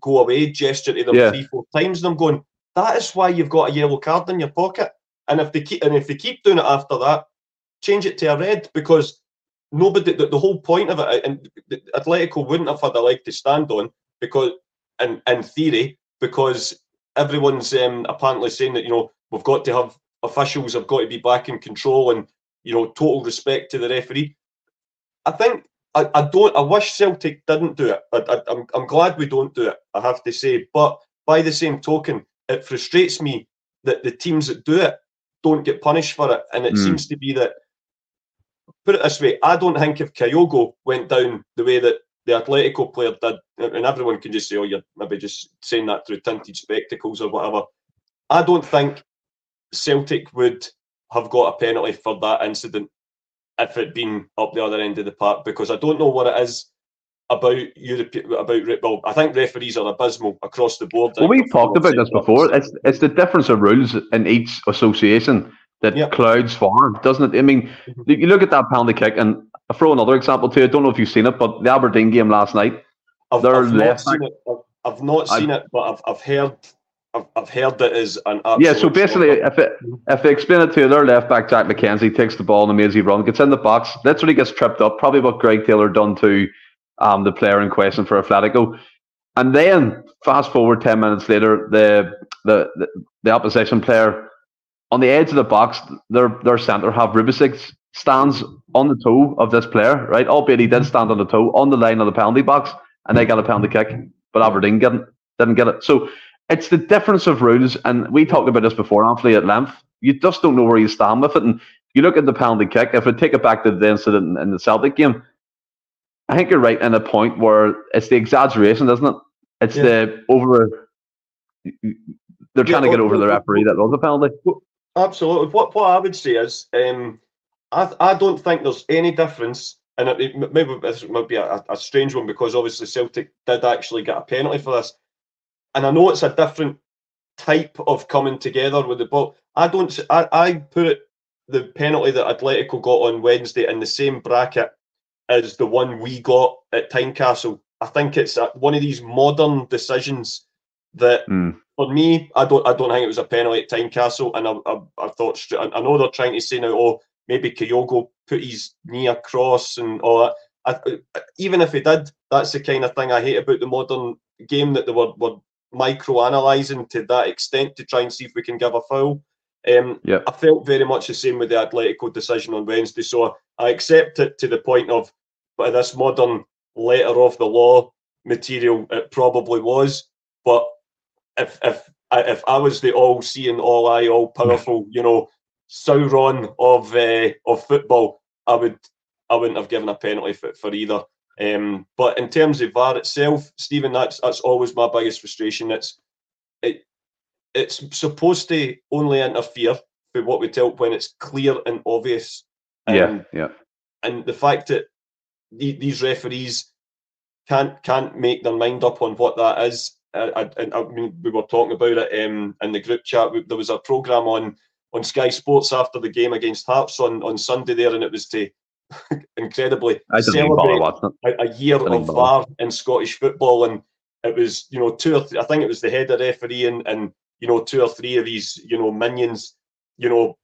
go away gesture to them yeah. three, four times. And I'm going, that is why you've got a yellow card in your pocket. And if they keep and if they keep doing it after that, change it to a red because. Nobody. The, the whole point of it, and Atletico wouldn't have had a leg to stand on because, in in theory, because everyone's um, apparently saying that you know we've got to have officials have got to be back in control and you know total respect to the referee. I think I, I don't. I wish Celtic didn't do it. I, I, I'm I'm glad we don't do it. I have to say, but by the same token, it frustrates me that the teams that do it don't get punished for it, and it mm. seems to be that. Put it this way, I don't think if Kyogo went down the way that the Atletico player did, and everyone can just say, oh, you're maybe just saying that through tinted spectacles or whatever. I don't think Celtic would have got a penalty for that incident if it'd been up the other end of the park, because I don't know what it is about Europe, about well, I think referees are abysmal across the board. Well, we've talked about this before. It's it's the difference of rules in each association that yep. clouds form, doesn't it? I mean, you look at that penalty kick, and I throw another example to you. I don't know if you've seen it, but the Aberdeen game last night. I've, I've not seen it. I've, I've not seen I, it, but I've I've heard. I've I've heard it is an yeah. So basically, if it, if they explain it to you, their left back Jack McKenzie takes the ball in an amazing run, gets in the box, literally gets tripped up. Probably what Greg Taylor done to um the player in question for Atletico, and then fast forward ten minutes later, the the the, the opposition player on the edge of the box, their their centre half Rubisic stands on the toe of this player, right? Albeit he did stand on the toe on the line of the penalty box, and they got a penalty kick, but Aberdeen didn't didn't get it. So it's the difference of rules, and we talked about this before, Anthony, at length. You just don't know where you stand with it, and you look at the penalty kick. If we take it back to the incident in the Celtic game, I think you're right in a point where it's the exaggeration, isn't it? It's yeah. the over. They're trying yeah, to get over well, the referee well, that was a penalty. Well, absolutely. What what I would say is, um, I I don't think there's any difference. And it, it, maybe this might be a, a strange one, because obviously Celtic did actually get a penalty for this. And I know it's a different type of coming together with the ball. I don't. I, I put the penalty that Atletico got on Wednesday in the same bracket as the one we got at Tynecastle. I think it's a, one of these modern decisions that, mm. for me, I don't. I don't think it was a penalty at Tynecastle. And I, I, I thought. I know they're trying to say now, oh, maybe Kyogo put his knee across and all that. I, even if he did, that's the kind of thing I hate about the modern game, that they were were. micro-analysing to that extent to try and see if we can give a foul. Um, yep. I felt very much the same with the Atletico decision on Wednesday, so I accept it to the point of, by this modern letter of the law material, it probably was. But if if if I was the all-seeing, all-eye, all-powerful, you know, Sauron of uh, of football, I would I wouldn't have given a penalty for, for either. Um, but in terms of V A R itself, Stephen, that's that's always my biggest frustration. It's it it's supposed to only interfere with what we tell when it's clear and obvious. Um, yeah, yeah. And the fact that the, these referees can't can't make their mind up on what that is. I, I, I mean, we were talking about it um, in the group chat. We, there was a programme on on Sky Sports after the game against Hearts on on Sunday there, and it was to incredibly celebrate a, a year of V A R in Scottish football, and it was, you know, two or th- I think it was the head of referee and, and you know two or three of these, you know, minions, you know,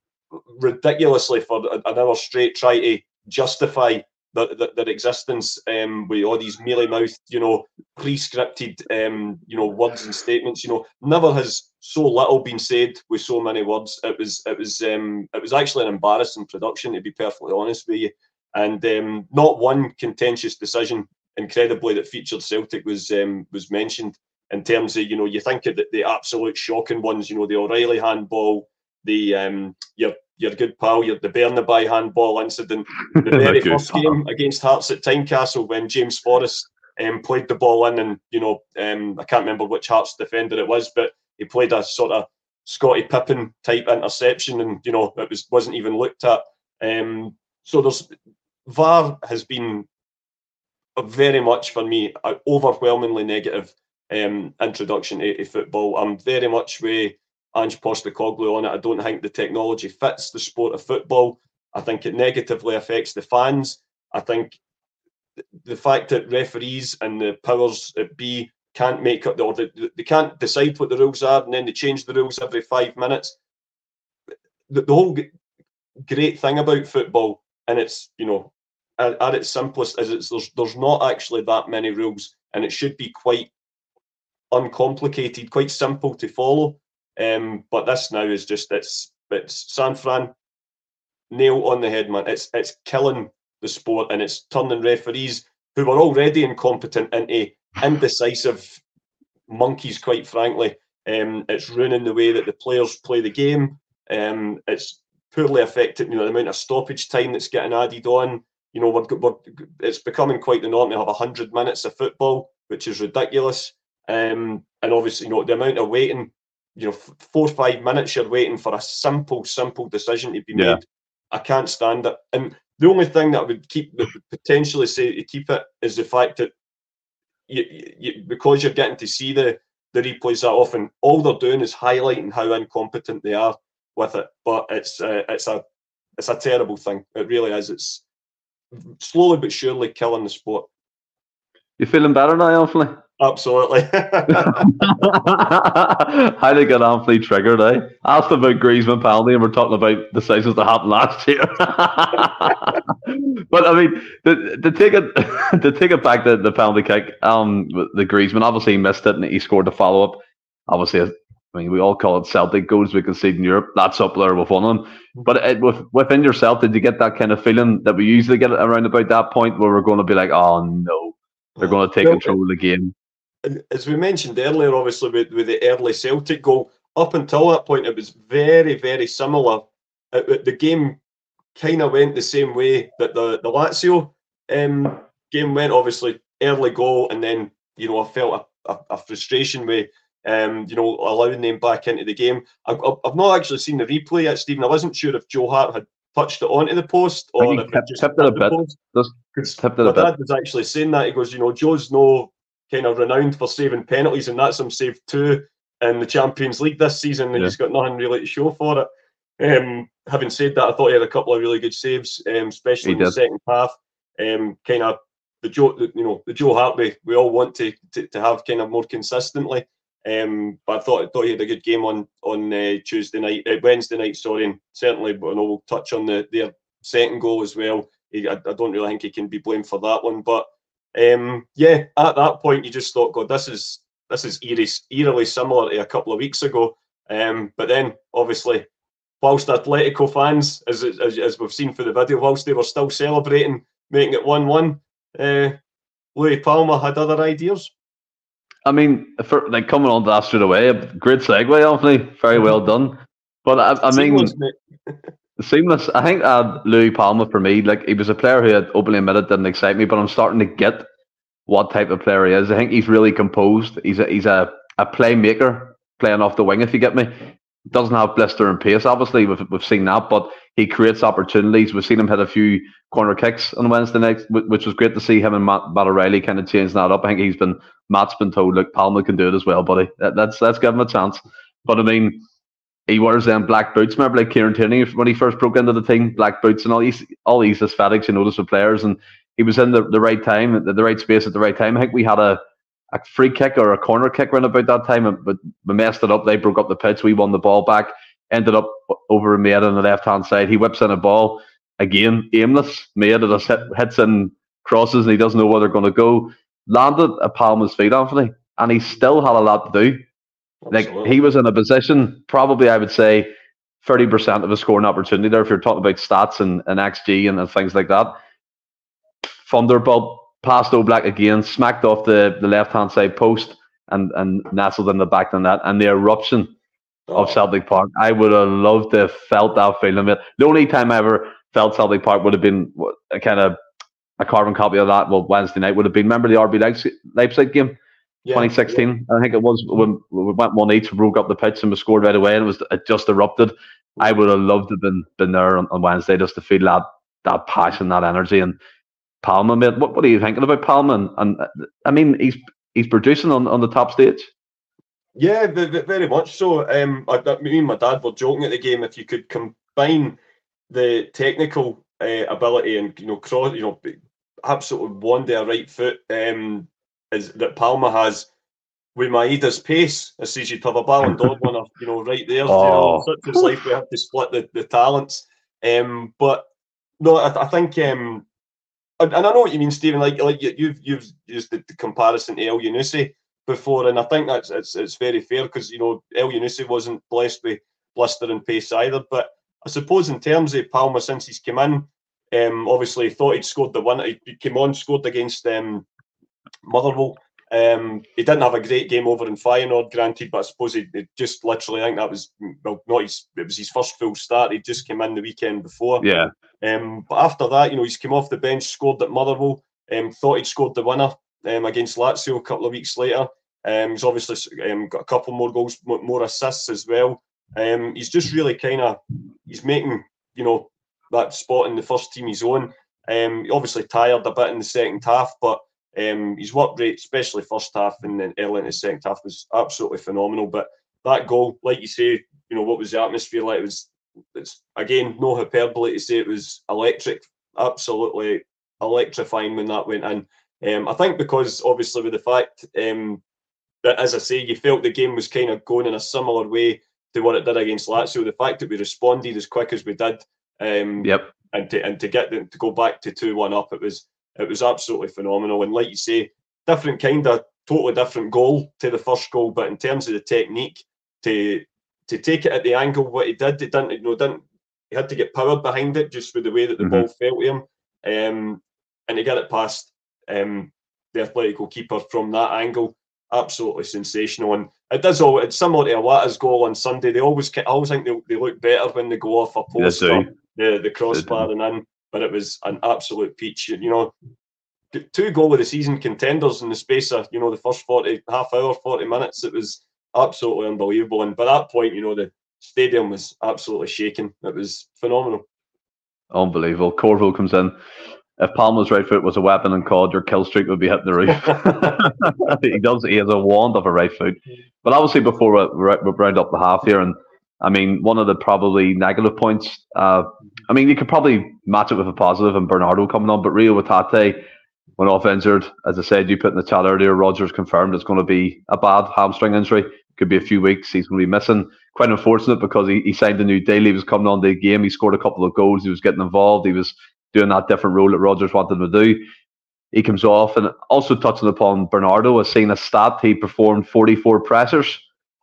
ridiculously for an hour straight try to justify their, their, their existence um, with all these mealy-mouthed, you know, pre-scripted um, you know, words and statements. You know, never has so little been said with so many words. It was it was um, it was actually an embarrassing production, to be perfectly honest with you. And um, not one contentious decision, incredibly, that featured Celtic was um, was mentioned in terms of, you know, you think of the, the absolute shocking ones, you know, the O'Riley handball, the um, your your good pal, your the Bernabeu handball incident, the very first game against Hearts at Tynecastle when James Forrest um, played the ball in, and, you know, um, I can't remember which Hearts defender it was, but he played a sort of Scottie Pippen type interception, and, you know, it was wasn't even looked at. Um, so there's V A R has been very much, for me, an overwhelmingly negative um, introduction to, to football. I'm very much with Ange Postecoglou on it. I don't think the technology fits the sport of football. I think it negatively affects the fans. I think the fact that referees and the powers that be can't make up, the, or they, they can't decide what the rules are, and then they change the rules every five minutes. The, the whole g- great thing about football, and it's, you know, at, at its simplest, is it's there's, there's not actually that many rules, and it should be quite uncomplicated, quite simple to follow. Um, but this now is just, it's it's San Fran, nail on the head, man. It's it's killing the sport, and it's turning referees who were already incompetent into indecisive monkeys, quite frankly. Um, it's ruining the way that the players play the game. Um, it's poorly affected, you know, the amount of stoppage time that's getting added on. you know, we're, we're, it's becoming quite the norm to have one hundred minutes of football, which is ridiculous. Um, and obviously, you know, the amount of waiting, you know, four or five minutes you're waiting for a simple, simple decision to be yeah. made. I can't stand it. And the only thing that I would keep, that would potentially say to keep it, is the fact that you, you, because you're getting to see the, the replays that often, all they're doing is highlighting how incompetent they are with it. But it's uh, it's a it's a terrible thing. It really is. It's slowly but surely killing the sport. You're feeling better now, hopefully. Absolutely. How they get Anthony triggered, eh? Asked about Griezmann penalty and we're talking about decisions that happened last year. But I mean, to, to take it to take it back to the penalty kick, um, the Griezmann obviously missed it and he scored the follow up. Obviously, I mean, we all call it Celtic goals we concede in Europe. That's up there with one of them. But it, with, within yourself, did you get that kind of feeling that we usually get around about that point where we're going to be like, oh no, they're going to take well, control of the game? As we mentioned earlier, obviously, with, with the early Celtic goal, up until that point, it was very, very similar. It, it, the game kind of went the same way that the, the Lazio um, game went. Obviously, early goal, and then, you know, I felt a, a, a frustration with, um, you know, allowing them back into the game. I, I, I've not actually seen the replay yet, Stephen. I wasn't sure if Joe Hart had touched it onto the post, or if it just tipped it a bit. Just tipped it a bit. My dad was actually saying that. He goes, you know, Joe's no kind of renowned for saving penalties, and that's him saved two in the Champions League this season, and yeah. he's got nothing really to show for it. Um, having said that, I thought he had a couple of really good saves, um, especially he in did. the second half. Um, kind of the Joe, the, you know, the Joe Hart we, we all want to, to to have kind of more consistently. Um, but I thought, I thought he had a good game on on uh, Tuesday night, uh, Wednesday night. Sorry, and certainly, but I know we'll touch on the their second goal as well. He, I, I don't really think he can be blamed for that one. But um, yeah, at that point, you just thought, God, this is this is eerie, eerily similar to a couple of weeks ago. Um, but then, obviously, whilst Atletico fans, as, as as we've seen for the video, whilst they were still celebrating, making it one-one, uh, Luis Palma had other ideas. I mean, for, like coming on to that straight away, great segue, Anthony. Very well done. But I, I mean, seamless. I think uh, Luis Palma, for me, like he was a player who had openly admitted didn't excite me, but I'm starting to get what type of player he is. I think he's really composed. He's a, he's a, a playmaker playing off the wing, if you get me. Doesn't have blister and pace, obviously. We've, we've seen that, but he creates opportunities. We've seen him hit a few corner kicks on Wednesday night, which was great to see him and Matt, Matt O'Riley kind of change that up. I think he's been, Matt's been told, look, Palma can do it as well, buddy. Let's, let's give him a chance. But I mean, he wears them black boots. Remember, like Kieran Tierney, when he first broke into the team, black boots and all these, all these aesthetics you notice with players. And he was in the, the right time, at the, the right space at the right time. I think we had a, a free kick or a corner kick around about that time, and, but we messed it up. They broke up the pitch. We won the ball back. Ended up over Maeda on the left-hand side. He whips in a ball. Again, aimless. Maeda just hit, hits in crosses, and he doesn't know where they're going to go. Landed at Palma's feet, Anthony, and he still had a lot to do. Absolutely. Like, he was in a position, probably, I would say, thirty percent of a scoring opportunity there, if you're talking about stats and, and X G and, and things like that. Thunderbolt passed Oblak again, smacked off the, the left-hand side post, and, and nestled in the back of that, and the eruption of Celtic Park. I would have loved to have felt that feeling. The only time I ever felt Celtic Park would have been a kind of a carbon copy of that. Well, Wednesday night would have been. Remember the R B Leipzig game, yeah, twenty sixteen. Yeah. I think it was when we went one each, broke up the pitch, and we scored right away, and it was it just erupted. I would have loved to have been, been there on, on Wednesday just to feel that that passion, that energy. And Palma, mate, what what are you thinking about Palma? And, and I mean, he's he's producing on, on the top stage. Yeah, very much so. Um, I, me and my dad were joking at the game. If you could combine the technical uh, ability and, you know, cross, you know, absolutely wander right foot um, is, that Palma has with Maeda's pace, I see you'd have a Ballon d'Or winner, you know, right there. Oh. You know, such is life. We have to split the, the talents. Um, but no, I, I think, um, and, and I know what you mean, Stephen. Like, like you, you've you've used the, the comparison to El Yunusi before, and I think that's it's it's very fair, because, you know, El Yunusi wasn't blessed with blister and pace either. But I suppose in terms of Palma, since he's come in, um, obviously he thought he'd scored the one. He came on, scored against um, Motherwell, Um, he didn't have a great game over in Feyenoord, granted, but I suppose he, he just literally, I think that was, well, not his, it was his first full start. He just came in the weekend before. Yeah. Um, but after that, you know, he's come off the bench, scored at Motherwell, um, thought he'd scored the winner um, against Lazio a couple of weeks later. Um, he's obviously um, got a couple more goals, more assists as well. Um, he's just really kind of, he's making, you know, that spot in the first team his own. Um, obviously tired a bit in the second half, but Um, his work rate, especially first half and then early in the second half, was absolutely phenomenal. But that goal, like you say, you know, what was the atmosphere like? It was, it's, again, no hyperbole to say it was electric, absolutely electrifying when that went in. Um, I think because, obviously, with the fact um, that, as I say, you felt the game was kind of going in a similar way to what it did against Lazio. The fact that we responded as quick as we did um, yep. and to and to get them to go back to two one up, it was... It was absolutely phenomenal. And like you say, different kind of, totally different goal to the first goal. But in terms of the technique, to to take it at the angle, what he did, he didn't, you know, didn't, he had to get powered behind it just with the way that the mm-hmm. ball fell to him. Um, and to get it past um, the Atlético keeper from that angle, absolutely sensational. And it does all, it's similar to Awata's goal on Sunday. They always, I always think they, they look better when they go off a post, yeah, so, the, the crossbar and in. But it was an absolute peach. You know, two goal of the season contenders in the space of, you know, the first forty, half hour, forty minutes. It was absolutely unbelievable. And by that point, you know, the stadium was absolutely shaking. It was phenomenal. Unbelievable. Corvo comes in. If Palma's right foot was a weapon and cod, your kill streak would be hitting the roof. He does. He has a wand of a right foot. But obviously, before we, we round up the half here, and I mean, one of the probably negative points, uh, I mean, you could probably match it with a positive and Bernardo coming on, but Reo Hatate went off injured. As I said, you put in the chat earlier, Rodgers confirmed it's going to be a bad hamstring injury. Could be a few weeks. He's going to be missing. Quite unfortunate because he, he signed a new deal. He was coming on the game. He scored a couple of goals. He was getting involved. He was doing that different role that Rodgers wanted him to do. He comes off. And also touching upon Bernardo, I've seen a stat. He performed forty-four pressures.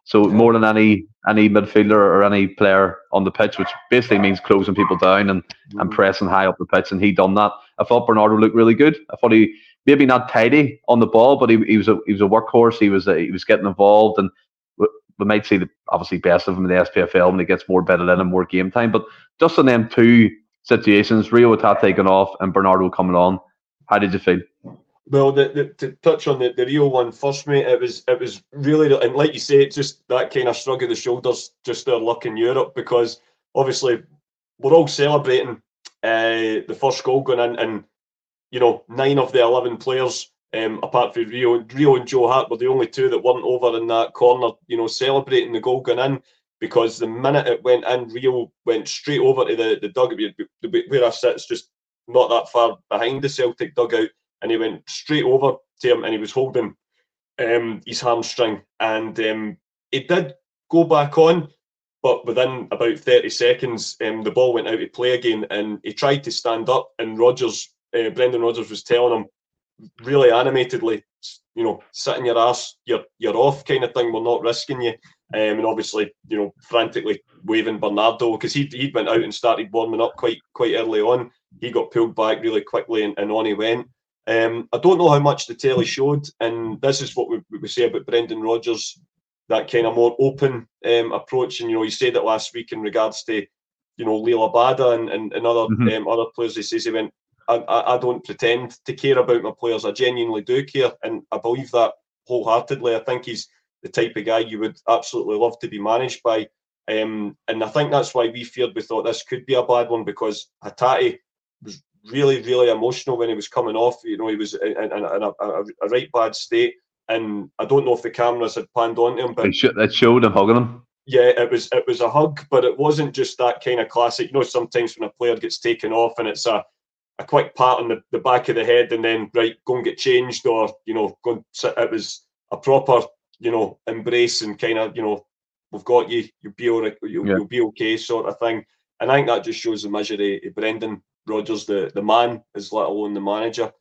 So more than any any midfielder or any player on the pitch, which basically means closing people down and, and pressing high up the pitch. And he done that. I thought Bernardo looked really good. I thought he, maybe not tidy on the ball, but he, he was a he was a workhorse. He was a, he was getting involved, and we, we might see the obviously best of him in the S P F L when he gets more bedded in and more game time. But just in them two situations, Reo Hatate going off and Bernardo coming on, how did you feel? Well, the, the, to touch on the, the Reo one first, mate, it was it was really, and like you say, it's just that kind of shrug of the shoulders, just their luck in Europe, because obviously we're all celebrating uh, the first goal going in, and you know, nine of the eleven players, um, apart from Reo, Reo and Joe Hart, were the only two that weren't over in that corner, you know, celebrating the goal going in, because the minute it went in, Reo went straight over to the, the dugout, where I sit, it's just not that far behind the Celtic dugout. And he went straight over to him, and he was holding um, his hamstring. And um, he did go back on, but within about thirty seconds, um, the ball went out of play again, and he tried to stand up. And Rodgers, uh, Brendan Rodgers, was telling him really animatedly, you know, sit in your ass, you're you're off, kind of thing. We're not risking you. Um, and obviously, you know, frantically waving Bernardo, because he he went out and started warming up quite quite early on. He got pulled back really quickly, and, and on he went. Um, I don't know how much the telly showed, and this is what we, we say about Brendan Rodgers, that kind of more open um, approach. And you know, you said it last week in regards to, you know, Leila Bada and, and, and other mm-hmm. um, other players. He says he went, I, I, I don't pretend to care about my players. I genuinely do care, and I believe that wholeheartedly. I think he's the type of guy you would absolutely love to be managed by, um, and I think that's why we feared, we thought this could be a bad one, because Hatate was really, really emotional when he was coming off. You know, he was in, in, in, a, in a, a right bad state, and I don't know if the cameras had panned onto him, but it showed him hugging him. Yeah, it was it was a hug, but it wasn't just that kind of classic. You know, sometimes when a player gets taken off and it's a, a quick pat on the, the back of the head, and then right, go and get changed, or you know, go and sit. It was a proper, you know, embrace and kind of, you know, we've got you, you'll be all right, you'll, yeah. you'll be okay, sort of thing. And I think that just shows the misery of Brendan Rodgers, the, the man, is let alone the manager.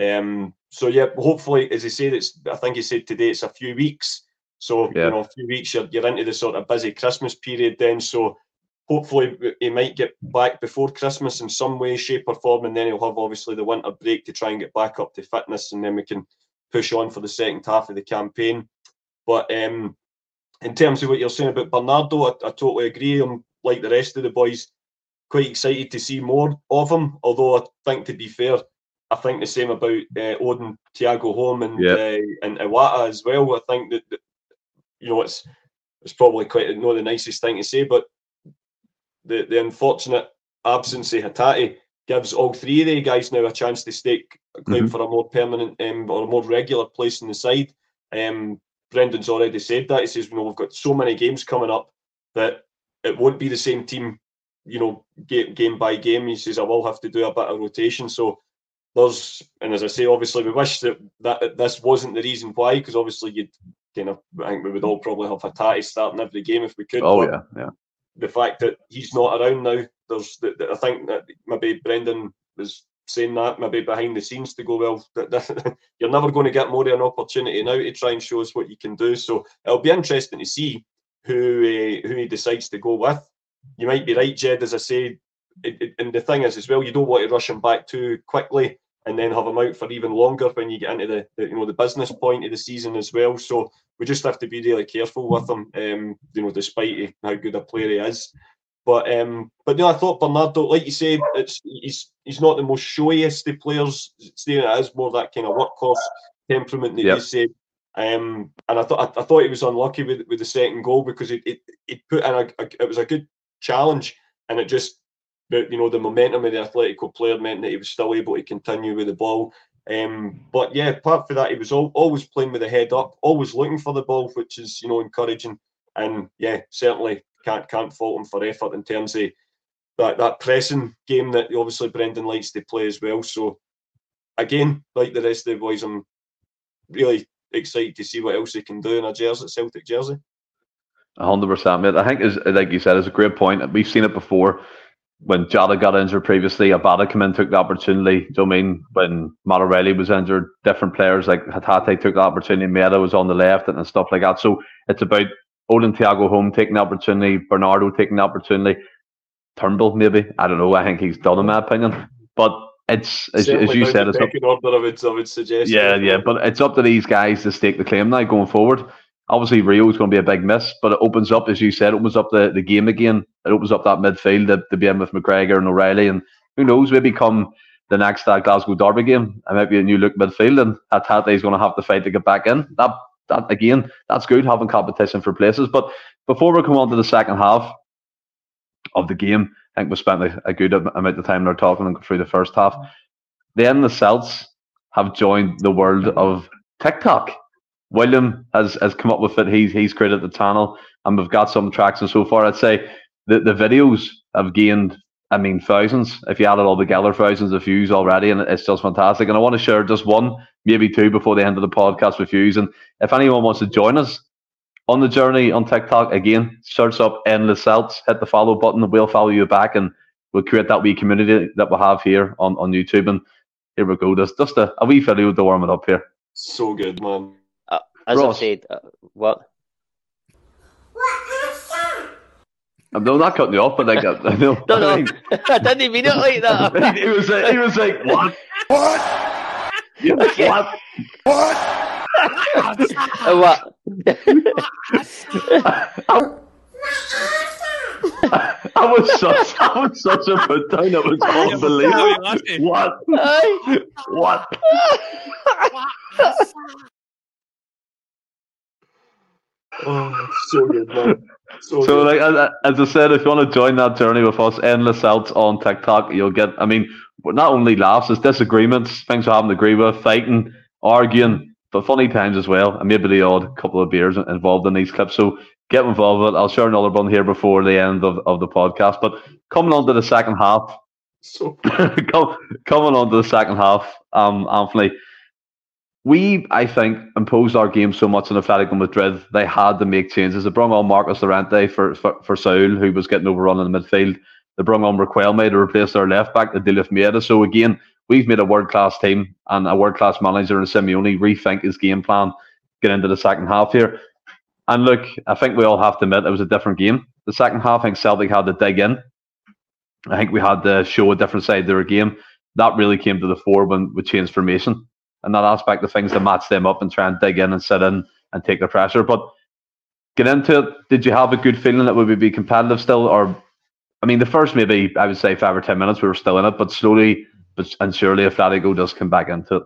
Um, so yeah, hopefully, as he said, it's, I think he said today, it's a few weeks. So yeah. you know, a few weeks, you're, you're into the sort of busy Christmas period then. So hopefully, he might get back before Christmas in some way, shape, or form, and then he'll have obviously the winter break to try and get back up to fitness, and then we can push on for the second half of the campaign. But um, in terms of what you're saying about Bernardo, I, I totally agree. I'm, like the rest of the boys, quite excited to see more of him. Although I think, to be fair, I think the same about uh, Odin, Thiago Holm and yep. uh, and Iwata as well. I think that, that you know, it's it's probably quite not the nicest thing to say, but the, the unfortunate absence of Hatate gives all three of the guys now a chance to stake a claim mm-hmm. for a more permanent um, or a more regular place in the side. Um, Brendan's already said that. He says, you know, we've got so many games coming up that it won't be the same team, you know, game, game by game. He says, I will have to do a bit of rotation. So there's, and as I say, obviously we wish that, that, that this wasn't the reason why, because obviously you'd kind of, I think we would all probably have Hatate starting every game if we could. Oh, but yeah, yeah. The fact that he's not around now, there's, the, the, I think that maybe Brendan was saying that, maybe behind the scenes, to go, well, that, that, you're never going to get more of an opportunity now to try and show us what you can do. So it'll be interesting to see who uh, who he decides to go with. You might be right, Jed, as I say, it, it, and the thing is as well, you don't want to rush him back too quickly and then have him out for even longer when you get into the, the you know, the business point of the season as well. So we just have to be really careful with him, um, you know, despite how good a player he is. But um, but no, I thought Bernardo, like you say, it's he's he's not the most showiest of players. It's, it is more that kind of workhorse temperament that yep. you say. Um, and I thought I, I thought he was unlucky with, with the second goal, because it it, it put in a, a it was a good challenge, and it just, you know, the momentum of the Atlético player meant that he was still able to continue with the ball. Um, but yeah, apart from that, he was all, always playing with the head up, always looking for the ball, which is, you know, encouraging. And yeah, certainly can't can't fault him for effort in terms of that that pressing game that obviously Brendan likes to play as well. So again, like the rest of the boys, I'm really excited to see what else they can do in a jersey, Celtic jersey. one hundred percent, mate. I think, is like you said, it's a great point. We've seen it before when Jota got injured previously. Abada came in, took the opportunity. Do you know what I mean? When Matt O'Riley was injured, different players like Hatate took the opportunity. Maeda was on the left and stuff like that. So it's about Odin, Thiago Holm taking the opportunity, Bernardo taking the opportunity, Turnbull maybe. I don't know. I think he's done, in my opinion. But it's, as, as you said, it's up, order, I, would, I would suggest. Yeah, yeah, but it's up to these guys to stake the claim now going forward. Obviously, Rio is going to be a big miss, but it opens up, as you said, it opens up the, the game again. It opens up that midfield to, to be in with McGregor and O'Riley, and who knows, maybe come the next uh, Glasgow Derby game, it might be a new look midfield, and Hatate is going to have to fight to get back in. That, that again, that's good, having competition for places. But before we come on to the second half of the game, I think we spent a, a good amount of time there talking through the first half. Then the Celts have joined the world of TikTok. William has, has come up with it. He's he's created the channel, and we've got some tracks and so far. I'd say the, the videos have gained, I mean, thousands. If you add it all together, thousands of views already, and it's just fantastic. And I want to share just one, maybe two, before the end of the podcast with you. And if anyone wants to join us on the journey on TikTok, again, search up Endless Celts, hit the follow button, and we'll follow you back, and we'll create that wee community that we have here on, on YouTube. And here we go. There's just a, a wee video to warm it up here. So good, man. Uh, as Ross. I said, uh, what? What is that? I'm not cutting you off, but like, I know. No, no. I didn't mean it like that. He was like, he was like, what? What? Yeah, okay. What? What? What? I, I was such, I was such a put down. It was unbelievable. What? What? Oh, so good, man. So, so good. Like as I said, if you want to join that journey with us, Endless Celts on TikTok, you'll get. I mean, not only laughs, it's disagreements, things we haven't agreed with, fighting, arguing. But funny times as well, and maybe the odd couple of beers involved in these clips. So get involved with it. I'll share another one here before the end of, of the podcast. But coming on to the second half, so come, coming on to the second half, um, Anthony, we, I think, imposed our game so much on Atletico Madrid, they had to make changes. They brought on Marcos Llorente for, for, for Saul, who was getting overrun in the midfield. They brought on Riquelme to replace their left-back, the deal with Maeda. So again, we've made a world-class team and a world-class manager in Simeone rethink his game plan, get into the second half here. And look, I think we all have to admit it was a different game. The second half, I think Celtic had to dig in. I think we had to show a different side of their game. That really came to the fore when we changed formation. in that aspect of things to match them up and try and dig in and sit in and take the pressure. But get into it, did you have a good feeling that we would be competitive still? Or, I mean, the first maybe, I would say, five or ten minutes, we were still in it, but slowly but and surely if Atletico does come back into it.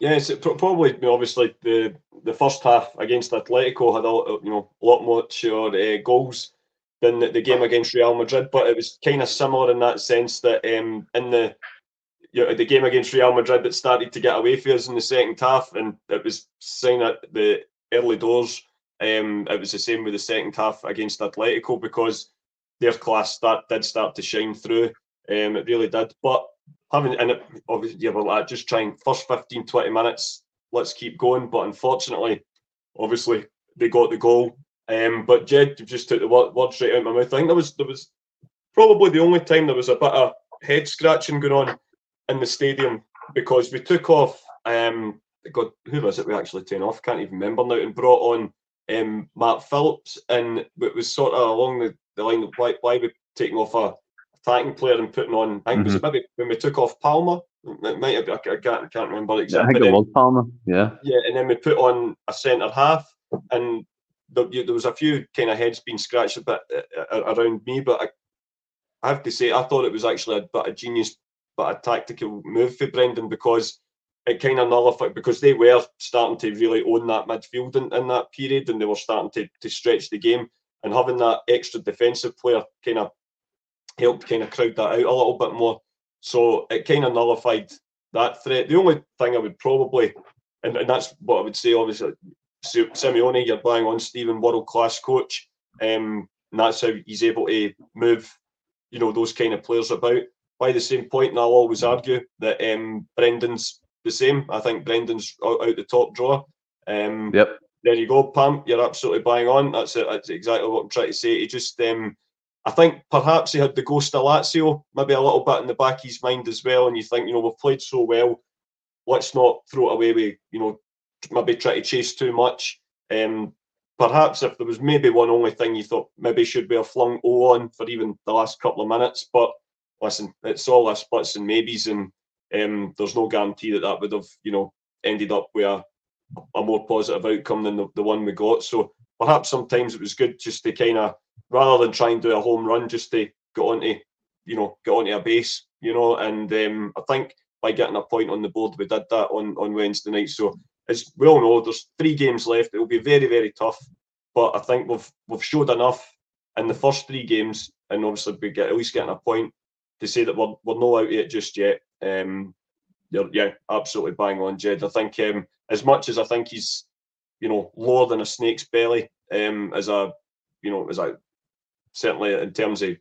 Yes, it probably, obviously, the the first half against Atletico had a, you know, a lot more uh, goals than the, the game against Real Madrid, but it was kind of similar in that sense that um, in the you know, the game against Real Madrid that started to get away for us in the second half, and it was saying that the early doors, um, it was the same with the second half against Atletico because their class start, did start to shine through. Um, it really did, but having and it, obviously yeah, well, like, just trying first fifteen, twenty minutes, let's keep going. But unfortunately, obviously they got the goal. Um, but Jed just took the words straight out of my mouth. I think there was there was probably the only time there was a bit of head scratching going on in the stadium because we took off. Um, God, who was it we actually turned off? Can't even remember now. And brought on um, Matt Phillips, and it was sort of along the, the line of why why we taking off a attacking player and putting on. I think mm-hmm. it was maybe when we took off Palma. It might have been, I can't I can't remember exactly. Yeah, I think it was Palma. Yeah. Yeah, and then we put on a centre half, and there, there was a few kind of heads being scratched a bit around me, but I, I have to say I thought it was actually a bit of genius, but a tactical move for Brendan because it kind of nullified because they were starting to really own that midfield in, in that period, and they were starting to to stretch the game, and having that extra defensive player kind of helped kind of crowd that out a little bit more. So it kind of nullified that threat. The only thing I would probably, and, and that's what I would say, obviously, Simeone, you're buying on Stephen, world-class coach, um, and that's how he's able to move, you know, those kind of players about. By the same point, and I'll always argue that um, Brendan's the same. I think Brendan's out, out the top drawer. Um, yep. There you go, Pam. You're absolutely buying on. That's it. That's exactly what I'm trying to say. He just... Um, I think perhaps he had the ghost of Lazio, maybe a little bit in the back of his mind as well. And you think, you know, we've played so well, let's not throw it away with, you know, maybe try to chase too much. Um, perhaps if there was maybe one only thing you thought maybe should be a flung O on for even the last couple of minutes. But listen, it's all a splits and maybes, and um, there's no guarantee that that would have, you know, ended up with a, a more positive outcome than the, the one we got. So perhaps sometimes it was good just to kind of, rather than try and do a home run, just to get onto, you know, get onto a base, you know, and um, I think by getting a point on the board, we did that on, on Wednesday night. So as we all know, there's three games left. It will be very, very tough, but I think we've we've showed enough in the first three games, and obviously we get at least getting a point to say that we're we're not out of it just yet. Um, yeah, absolutely bang on, Jed. I think um, as much as I think he's, you know, lower than a snake's belly, um, as a, you know, as a certainly in terms of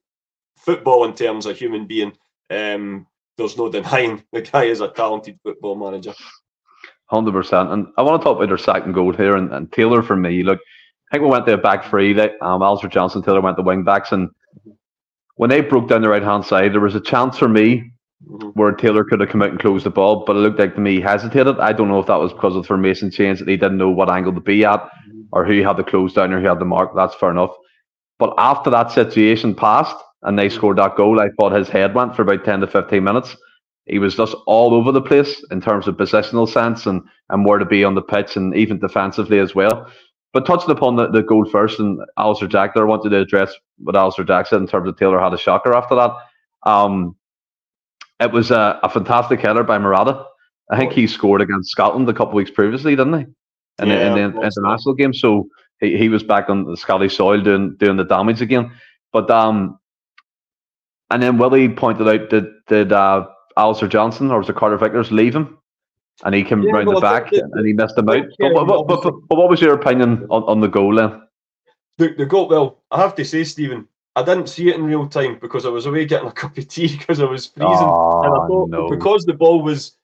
football, in terms of human being, um, there's no denying the guy is a talented football manager. one hundred percent. And I want to talk about their second goal here. And, and Taylor, for me, look, I think we went to a back three. They, um, Alistair Johnson, Taylor went to wing backs. And when they broke down the right-hand side, there was a chance for me mm-hmm. where Taylor could have come out and closed the ball. But it looked like to me he hesitated. I don't know if that was because of the formation change, that he didn't know what angle to be at mm-hmm. or who had the close down or who had the mark. That's fair enough. But after that situation passed and they scored that goal, I thought his head went for about ten to fifteen minutes. He was just all over the place in terms of positional sense and, and where to be on the pitch and even defensively as well. But touching upon the, the goal first, and Alistair Jack there, I wanted to address what Alistair Jack said in terms of Taylor had a shocker after that. Um, it was a, a fantastic header by Morata. I think he scored against Scotland a couple of weeks previously, didn't he? In, yeah, in the international game. So... He, he was back on the Scottish soil doing doing the damage again. But um, and then Willie pointed out that did uh, Alistair Johnson or was it Carter-Vickers leave him, and he came yeah, round well, the back the, and he missed him out. Yeah, but, but, but, but, but what was your opinion on, on the goal then? The, the goal. Well, I have to say, Stephen, I didn't see it in real time because I was away getting a cup of tea because I was freezing, oh, and I thought no. because the ball was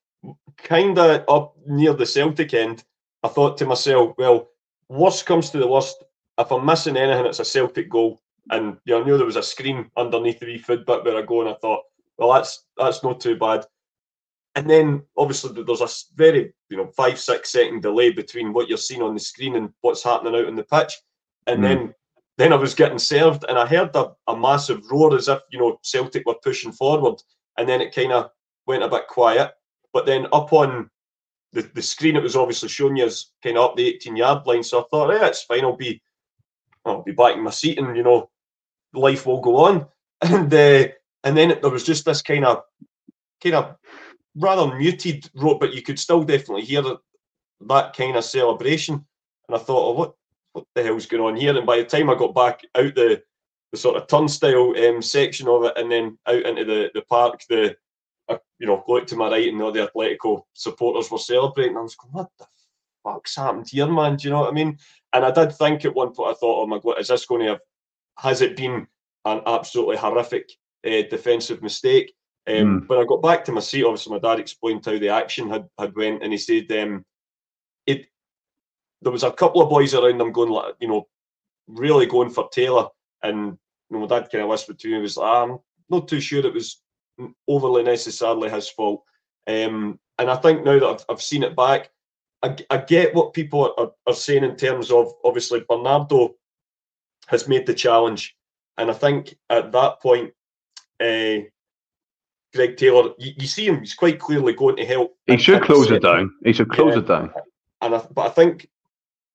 kind of up near the Celtic end, I thought to myself, well. Worst comes to the worst. If I'm missing anything, it's a Celtic goal. And you know, I knew there was a scream underneath the wee food bit where I go, and I thought, well, that's that's not too bad. And then obviously there's a very, you know, five, six second delay between what you're seeing on the screen and what's happening out on the pitch. And mm. then then I was getting served, and I heard a, a massive roar as if, you know, Celtic were pushing forward. And then it kind of went a bit quiet. But then up on the, the screen it was obviously showing you is kind of up the eighteen-yard line. So I thought, yeah, it's fine. I'll be, I'll be back in my seat, and you know, life will go on. And uh, and then there was just this kind of, kind of rather muted rope, but you could still definitely hear that kind of celebration. And I thought, oh, what, what the hell's going on here? And by the time I got back out the the sort of turnstile um, section of it, and then out into the the park, the I, you know, looked to my right, and all the Atlético supporters were celebrating. I was going, what the fuck's happened here, man? Do you know what I mean? And I did think at one point, I thought, oh my God, is this going to have, has it been an absolutely horrific uh, defensive mistake? Um, mm. When I got back to my seat, obviously my dad explained how the action had, had went, and he said um, it. There was a couple of boys around them going, like, you know, really going for Taylor, and you know, my dad kind of whispered to me, he was like, I'm not too sure it was overly necessarily his fault. Um, and I think now that I've, I've seen it back, I, I get what people are, are saying in terms of, obviously, Bernardo has made the challenge. And I think at that point, uh, Greg Taylor, you, you see him, he's quite clearly going to help. He should close it down. He should close it down. And I, But I think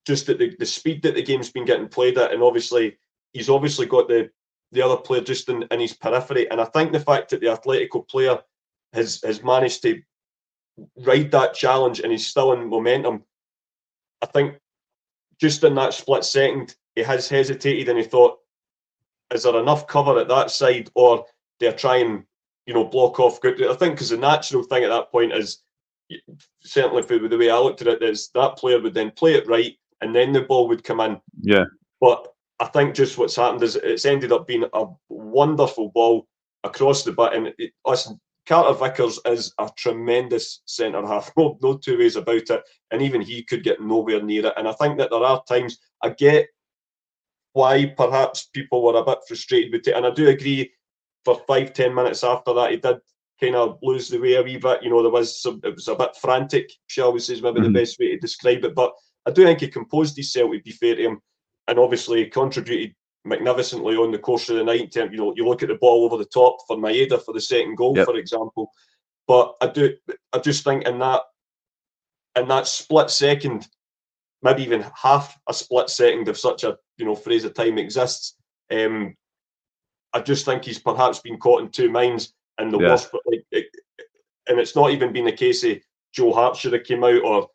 just that the, the speed that the game's been getting played at, and obviously he's obviously got the, the other player just in, in his periphery. And I think the fact that the Atlético player has, has managed to ride that challenge and he's still in momentum, I think just in that split second, he has hesitated and he thought, is there enough cover at that side, or they're trying, you know, block off good? I think because the natural thing at that point is, certainly for the way I looked at it, is that player would then play it right and then the ball would come in. Yeah. But I think just what's happened is it's ended up being a wonderful ball across the bat. And it, listen, Carter-Vickers is a tremendous centre-half. No, no two ways about it. And even he could get nowhere near it. And I think that there are times, I get why perhaps people were a bit frustrated with it. And I do agree, for five, ten minutes after that, he did kind of lose the way a wee bit. You know, there was some, it was a bit frantic, shall we say, is maybe mm-hmm. the best way to describe it. But I do think he composed himself, to be fair to him. And obviously contributed magnificently on the course of the night. You know, you look at the ball over the top for Maeda for the second goal, yep. for example. But I do, I just think in that, in that split second, maybe even half a split second, if such a, you know, phrase of time exists, um, I just think he's perhaps been caught in two minds. And the yeah. worst, but like, it, and it's not even been the case of Joe Hart should have came out or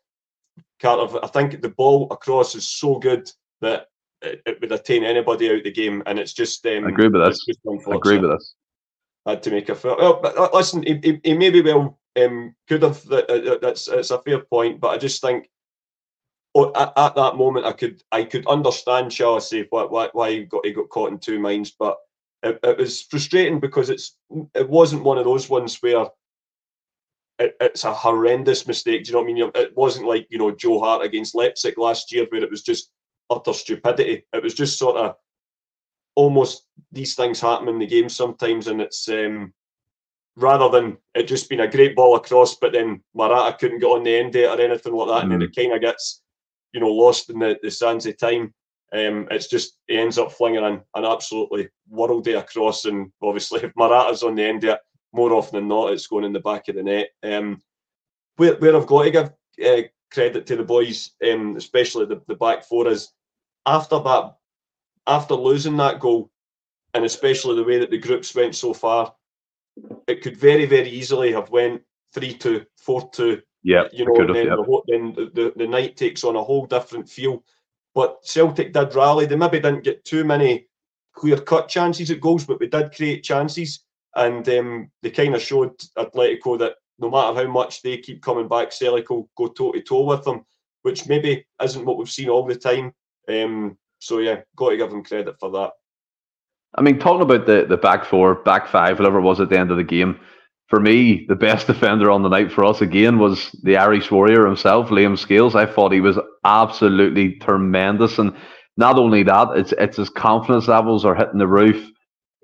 Carter. I think the ball across is so good that it, it would attain anybody out the game, and it's just. Um, I agree with this. I agree with this. Had to make a fair. Well, but listen, he, he, he maybe well um, could have. That's it's a fair point, but I just think oh, at, at that moment I could I could understand, shall I say, why why he got he got caught in two minds, but. It, it was frustrating because it's it wasn't one of those ones where it, it's a horrendous mistake. Do you know what I mean? It wasn't like, you know, Joe Hart against Leipzig last year where it was just utter stupidity. It was just sort of almost these things happen in the game sometimes, and it's um, rather than it just being a great ball across, but then Morata couldn't get on the end of it or anything like that, mm-hmm. and then it kind of gets, you know, lost in the, the sands of time. Um, it's just he ends up flinging an, an absolutely worldie across, and obviously if Morata's on the end of it, more often than not, it's going in the back of the net. Um, where, where I've got to give uh, credit to the boys, um, especially the, the back four, is after that, after losing that goal, and especially the way that the groups went so far, it could very, very easily have went three two, four two. Yeah, you know, and then, yep. the, then the, the night takes on a whole different feel. But Celtic did rally. They maybe didn't get too many clear-cut chances at goals, but we did create chances. And um, they kind of showed Atlético that no matter how much they keep coming back, Celtic will go toe-to-toe with them, which maybe isn't what we've seen all the time. Um, so, yeah, got to give them credit for that. I mean, talking about the, the back four, back five, whatever it was at the end of the game, for me, the best defender on the night for us again was the Irish warrior himself, Liam Scales. I thought he was absolutely tremendous, and not only that, it's it's his confidence levels are hitting the roof.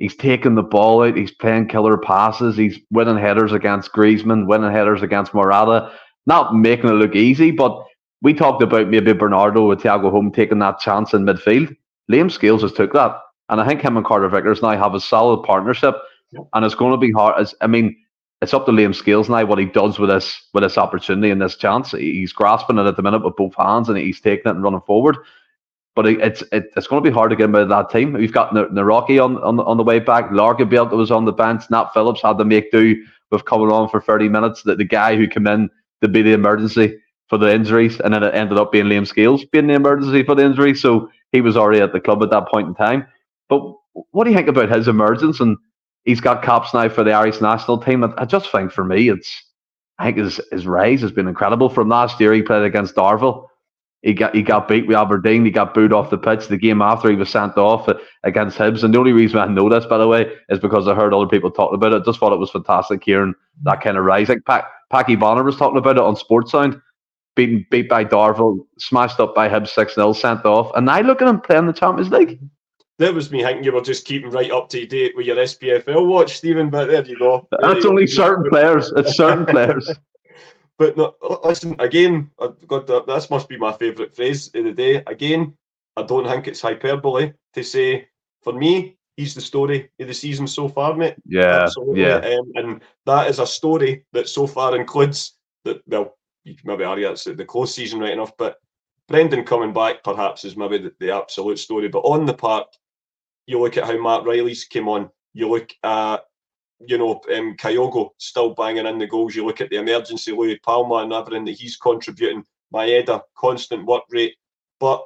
He's taking the ball out. He's playing killer passes. He's winning headers against Griezmann, winning headers against Morata. Not making it look easy, but we talked about maybe Bernardo with Thiago Home taking that chance in midfield. Liam Scales has took that, and I think him and Carter-Vickers now have a solid partnership, and it's going to be hard. As I mean. it's up to Liam Scales now what he does with this with this opportunity and this chance. He's grasping it at the minute with both hands, and he's taking it and running forward. But it, it's it, it's going to be hard to get him out of that team. We've got N- Naraki on, on on the way back. Larkabelt was on the bench. Nat Phillips had to make do with coming on for thirty minutes. That the guy who came in to be the emergency for the injuries, and then it ended up being Liam Scales being the emergency for the injury. So he was already at the club at that point in time. But what do you think about his emergence? And he's got caps now for the Irish national team. I just think for me, it's I think his, his rise has been incredible. From last year, he played against Darvel. He got he got beat with Aberdeen. He got booed off the pitch. The game after, he was sent off against Hibs. And the only reason I know this, by the way, is because I heard other people talking about it. I just thought it was fantastic hearing that kind of rise. Like pa- Packy Bonner was talking about it on Sportsound. Beaten, beat by Darvel, smashed up by Hibs six nil, sent off. And I look at him playing the Champions League. That was me thinking you were just keeping right up to date with your S P F L watch, Stephen, but there you go. That's right. Only certain players. It's certain players. But no, listen, again, I've got to, this must be my favourite phrase of the day. Again, I don't think it's hyperbole to say, for me, he's the story of the season so far, mate. Yeah, absolutely. Yeah. Um, and that is a story that so far includes, that. well, you can maybe argue that's the close season right enough, but Brendan coming back perhaps is maybe the, the absolute story. But on the park, you look at how Matt O'Riley's came on. You look at, you know, um, Kyogo still banging in the goals. You look at the emergency Luis Palma and everything that he's contributing. Maeda, constant work rate. But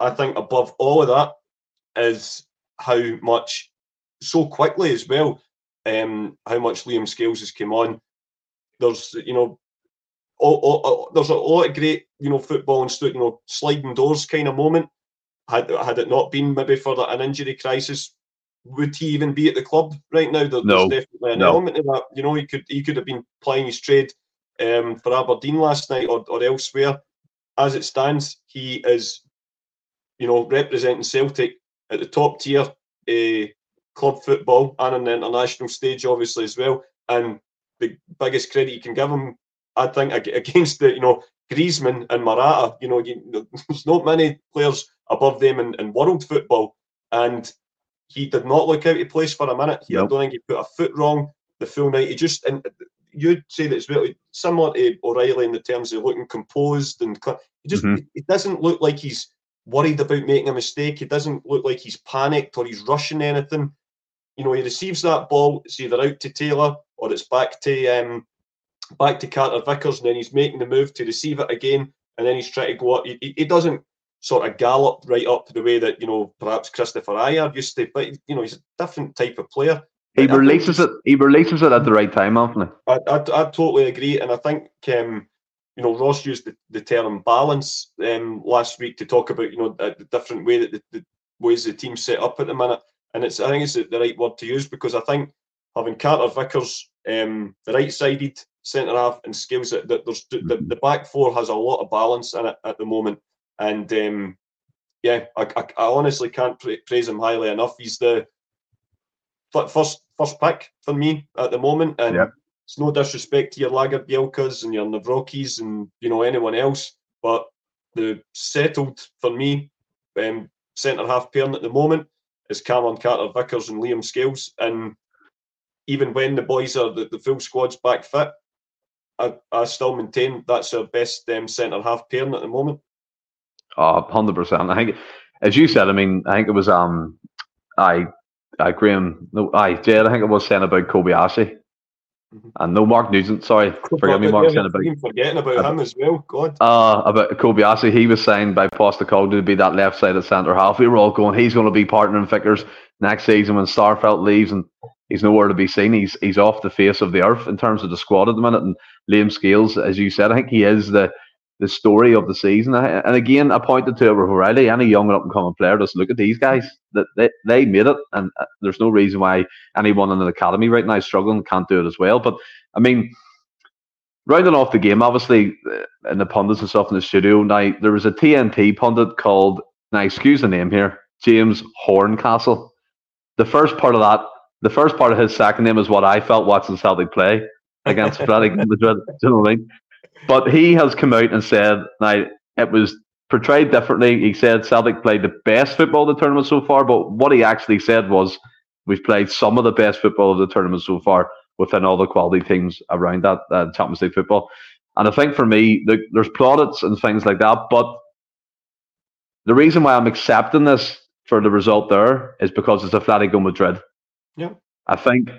I think above all of that is how much, so quickly as well, um, how much Liam Scales has come on. There's, you know, all, all, all, there's a lot of great, you know, football and stuff, you know, sliding doors kind of moment. Had had it not been maybe for the, an injury crisis, would he even be at the club right now? There, no, there's definitely an no. element of that. You know, he could he could have been playing his trade um, for Aberdeen last night or, or elsewhere. As it stands, he is, you know, representing Celtic at the top tier uh, club football and on the international stage, obviously as well. And the biggest credit you can give him, I think, against the, you know, Griezmann and Morata. You know, you, there's not many players above them in, in world football, and he did not look out of place for a minute. He, yep. I don't think he put a foot wrong the full night. He just, and you'd say that it's really similar to O'Riley in the terms of looking composed, and he just, mm-hmm. it doesn't look like he's worried about making a mistake. He doesn't look like he's panicked or he's rushing anything. You know, he receives that ball, it's either out to Taylor or it's back to um, back to Carter-Vickers, and then he's making the move to receive it again, and then he's trying to go up. He, he, he doesn't sort of gallop right up the way that, you know, perhaps Christopher Ayer used to, but, you know, he's a different type of player. He and releases it He releases it at the right time, Anthony. I, I, I totally agree, and I think, um, you know, Ross used the, the term balance um, last week to talk about, you know, the, the different way that the, the ways the team's set up at the minute, and it's I think it's the, the right word to use, because I think having Carter-Vickers, um, the right-sided centre-half and Scales, that there's the, the back four has a lot of balance in it at the moment. And um, yeah, I, I, I honestly can't pra- praise him highly enough. He's the f- first first pick for me at the moment, and yeah. It's no disrespect to your Lagerbielkas and your Navrokis and, you know, anyone else, but the settled for me um, centre half pairing at the moment is Cameron Carter-Vickers and Liam Scales. And even when the boys are the, the full squad's back fit, I, I still maintain that's our best um, centre half pairing at the moment. Oh, one hundred percent. I think, as you said, I mean, I think it was um, I, I Graham, no, I Jed, I think it was saying about Kobayashi, mm-hmm. and no Mark Nugent. Sorry, oh, forgive God, me, Mark. Saying about forgetting about uh, him as well. God. Uh about Kobayashi, he was signed by Postecoglou to be that left-sided centre half. We were all going, he's going to be partnering Vickers next season when Starfelt leaves, and he's nowhere to be seen. He's he's off the face of the earth in terms of the squad at the minute. And Liam Scales, as you said, I think he is the. the story of the season. And again, I pointed to it with O'Riley. Any young and up-and-coming player, just look at these guys. They, they made it, and there's no reason why anyone in the academy right now is struggling can't do it as well. But, I mean, rounding off the game, obviously, and the pundits and stuff in the studio, now, there was a T N T pundit called, now excuse the name here, James Horncastle. The first part of that, the first part of his second name is what I felt watching Celtic play against Athletic Madrid. Do you know what I mean? But he has come out and said, now, it was portrayed differently. He said Celtic played the best football of the tournament so far, but what he actually said was, we've played some of the best football of the tournament so far. within all the quality teams around that uh, Champions League football. And I think for me, the, there's plaudits and things like that, but the reason why I'm accepting this for the result there is because it's Atlético Madrid. Yeah, I think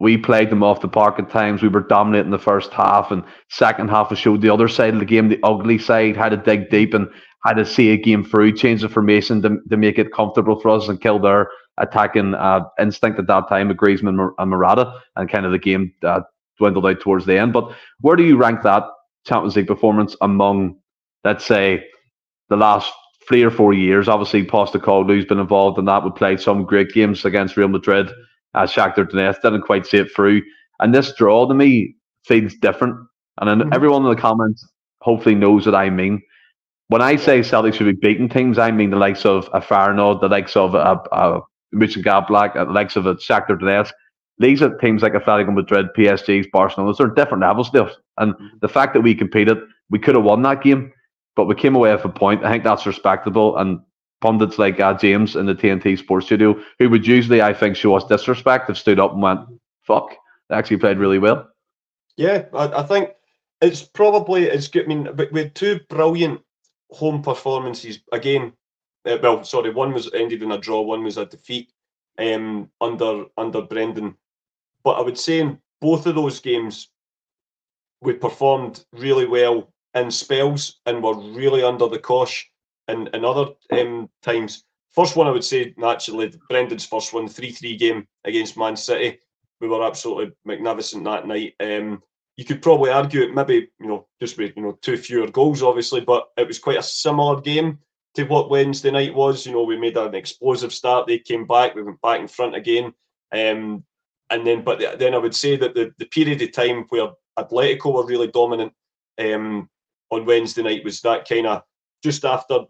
we played them off the park at times. We were dominating the first half, and second half was showed the other side of the game, the ugly side, how to dig deep and how to see a game through, change the formation to, to make it comfortable for us and kill their attacking uh, instinct at that time with Griezmann and Morata, and kind of the game uh, dwindled out towards the end. But where do you rank that Champions League performance among, let's say, the last three or four years? Obviously, Postecoglou's been involved in that. We played some great games against Real Madrid. Uh, Shakhtar Donetsk didn't quite see it through, and this draw to me feels different. And then mm-hmm. everyone in the comments hopefully knows what I mean when I say Celtic should be beating teams. I mean the likes of a Farnod, the likes of a, a Michin Gablak, the likes of a Shakhtar Donetsk. These are teams like Atletico Madrid, P S Gs, Barcelona. They're different levels still, and the fact that we competed, we could have won that game, but we came away with a point. I think that's respectable, and pundits like uh, James in the T N T Sports Studio, who would usually, I think, show us disrespect, have stood up and went, fuck, they actually played really well. Yeah, I, I think it's probably, it's good. I mean, with two brilliant home performances, again, uh, well, sorry, one was ended in a draw, one was a defeat um, under under Brendan. But I would say in both of those games, we performed really well in spells and were really under the cosh. And in other um, times, first one I would say naturally Brendan's first one, three three game against Man City. We were absolutely magnificent that night. Um, you could probably argue it maybe you know just with you know two fewer goals obviously, but it was quite a similar game to what Wednesday night was. You know we made an explosive start. They came back. We went back in front again. Um, and then but then I would say that the the period of time where Atletico were really dominant um, on Wednesday night was that kind of. Just after,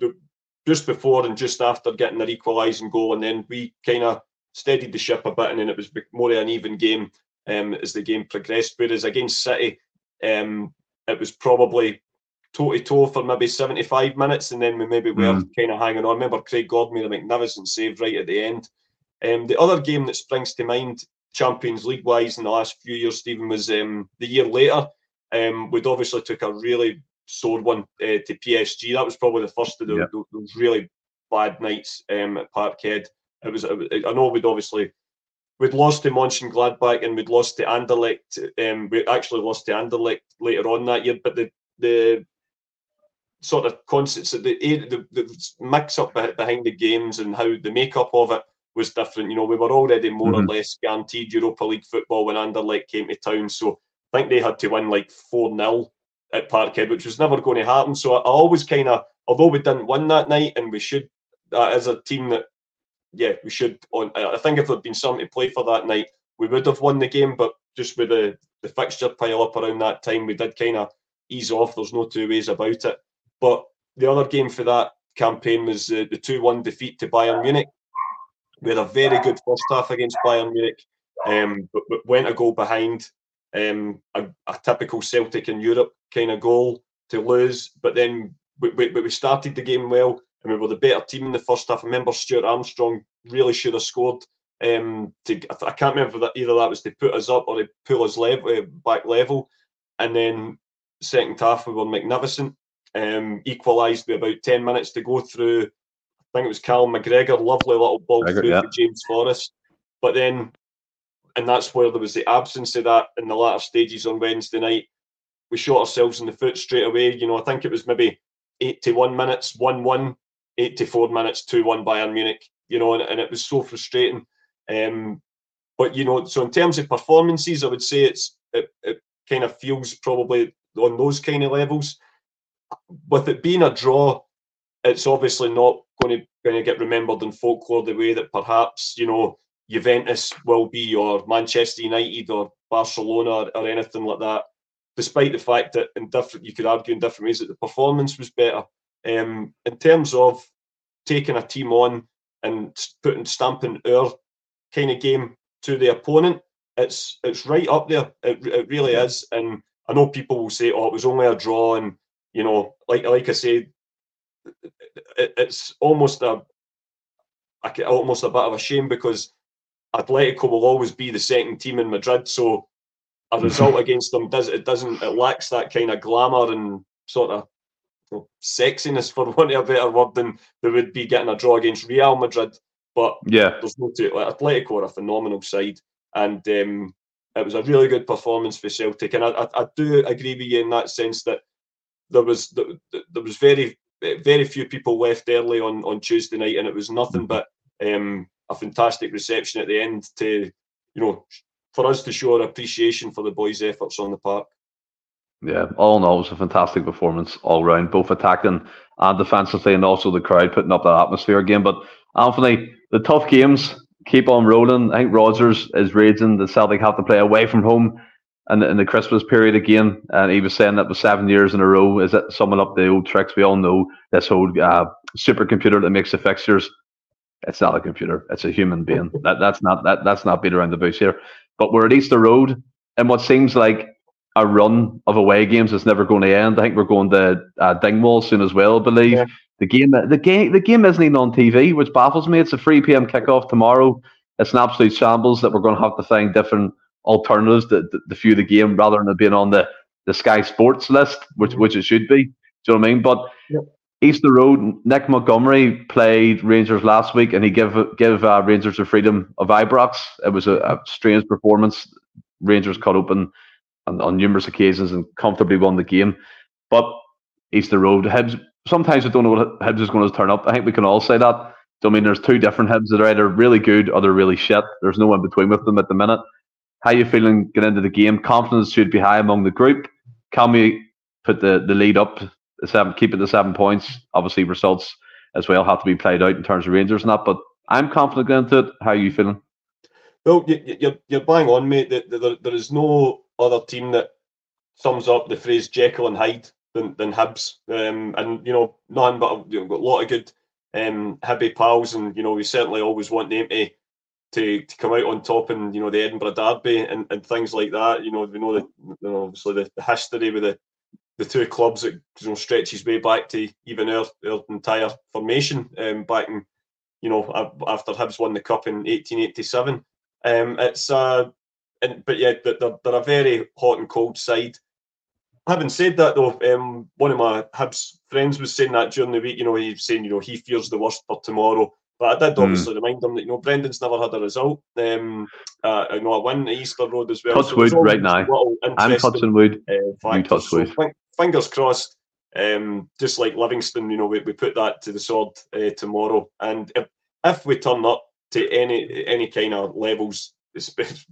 just before, and just after getting their equalising goal, and then we kind of steadied the ship a bit, and then it was more of an even game um, as the game progressed. Whereas against City, um, it was probably toe to toe for maybe seventy-five minutes, and then we maybe were mm. kind of hanging on. I remember Craig Gordon made a magnificent save right at the end. Um, the other game that springs to mind, Champions League wise, in the last few years, Stephen, was um, the year later. Um, we'd obviously took a really sore one uh, to P S G. That was probably the first of the, yeah. those, those really bad nights um, at Parkhead. It was. It, I know we'd obviously we'd lost to Mönchengladbach and we'd lost to Anderlecht. Um, we actually lost to Anderlecht later on that year. But the the sort of concepts, the the, the mix up behind the games and how the makeup of it was different. You know, we were already more mm-hmm. or less guaranteed Europa League football when Anderlecht came to town. So I think they had to win like four nil. At Parkhead, which was never going to happen. So I always kind of, although we didn't win that night, and we should, uh, as a team that, yeah, we should. On, I think if there'd been something to play for that night, we would have won the game. But just with the, the fixture pile up around that time, we did kind of ease off. There's no two ways about it. But the other game for that campaign was the two one defeat to Bayern Munich. We had a very good first half against Bayern Munich, um, but, but went a goal behind. Um, a, a typical Celtic in Europe kind of goal to lose, but then we, we, we started the game well and we were the better team in the first half. I remember Stuart Armstrong really should have scored. Um, to, I can't remember that either that was to put us up or to pull us level, back level. And then second half we were magnificent, um, equalised with about ten minutes to go through. I think it was Callum McGregor, lovely little ball McGregor, through yeah. to James Forrest, but then. And that's where there was the absence of that in the latter stages on Wednesday night. We shot ourselves in the foot straight away. You know, I think it was maybe eighty-one minutes, one one, eighty-four minutes, two one Bayern Munich, you know, and, and it was so frustrating. Um, but, you know, so in terms of performances, I would say it's it, it kind of feels probably on those kind of levels. With it being a draw, it's obviously not going to, going to get remembered in folklore the way that perhaps, you know, Juventus will be, or Manchester United, or Barcelona, or, or anything like that. Despite the fact that, in different, you could argue in different ways that the performance was better. Um, in terms of taking a team on and putting stamping our kind of game to the opponent, it's it's right up there. It, it really is. And I know people will say, "Oh, it was only a draw," and you know, like like I said, it, it's almost a, almost a bit of a shame because Atletico will always be the second team in Madrid, so a result against them does it doesn't it lacks that kind of glamour and sort of, you know, sexiness, for want of a better word, than they would be getting a draw against Real Madrid. But yeah, there's no two, like, Atletico are a phenomenal side, and um, it was a really good performance for Celtic. And I, I, I do agree with you in that sense that there was there was very very few people left early on, on Tuesday night, and it was nothing but um, a fantastic reception at the end to, you know, for us to show our appreciation for the boys' efforts on the park. Yeah, all in all, it was a fantastic performance all round, both attacking and defensively, and also the crowd putting up that atmosphere again. But Anthony, the tough games keep on rolling. I think Rodgers is raging that Celtic have to play away from home in the, in the Christmas period again, and he was saying that was seven years in a row. Is that summing up the old tricks? We all know this whole uh, supercomputer that makes the fixtures. It's not a computer; it's a human being. That that's not that that's not beat around the bush here. But we're at Easter Road, and what seems like a run of away games is never going to end. I think we're going to uh, Dingwall soon as well, I believe. Yeah. The game, the game, the game isn't even on T V, which baffles me. It's a three p m kickoff tomorrow. It's an absolute shambles that we're going to have to find different alternatives to, to, to view the game rather than it being on the, the Sky Sports list, which which it should be. Do you know what I mean? But yeah. Easter Road, Nick Montgomery played Rangers last week, and he gave give uh, Rangers the freedom of Ibrox. It was a, a strange performance. Rangers cut open on, on numerous occasions and comfortably won the game. But Easter Road, Hibs. Sometimes we don't know what Hibs is going to turn up. I think we can all say that. I mean, there's two different Hibs that are either really good or they're really shit. There's no in between with them at the minute. How are you feeling getting into the game? Confidence should be high among the group. Can we put the, the lead up, the seven, keep it to seven points? Obviously, results as well have to be played out in terms of Rangers and that, but I'm confident going into it. How are you feeling? Well, you're, you're bang on, mate. There, there is no other team that sums up the phrase Jekyll and Hyde Than, than Hibs, um, and you know, none but you know, got a lot of good um, Hibby pals, and you know, we certainly always want them to, to to come out on top, and you know, the Edinburgh Derby and, and things like that. You know, we know the you know, obviously the, the history with the, the two clubs that you know stretches way back to even our, our entire formation um, back in you know after Hibs won the cup in eighteen eighty-seven. Um, it's uh, and but yeah, they're, they're a very hot and cold side. Having said that, though, um, one of my Hibs friends was saying that during the week, you know, he was saying, you know, he fears the worst for tomorrow. But I did obviously mm. remind him that, you know, Brendan's never had a result. Um, uh, you know, a win at Easter Road as well. Touch so wood right now. I'm touching wood. Uh, you touch wood. So, fingers crossed. Um, just like Livingston, you know, we, we put that to the sword uh, tomorrow. And if, if we turn up to any any kind of levels,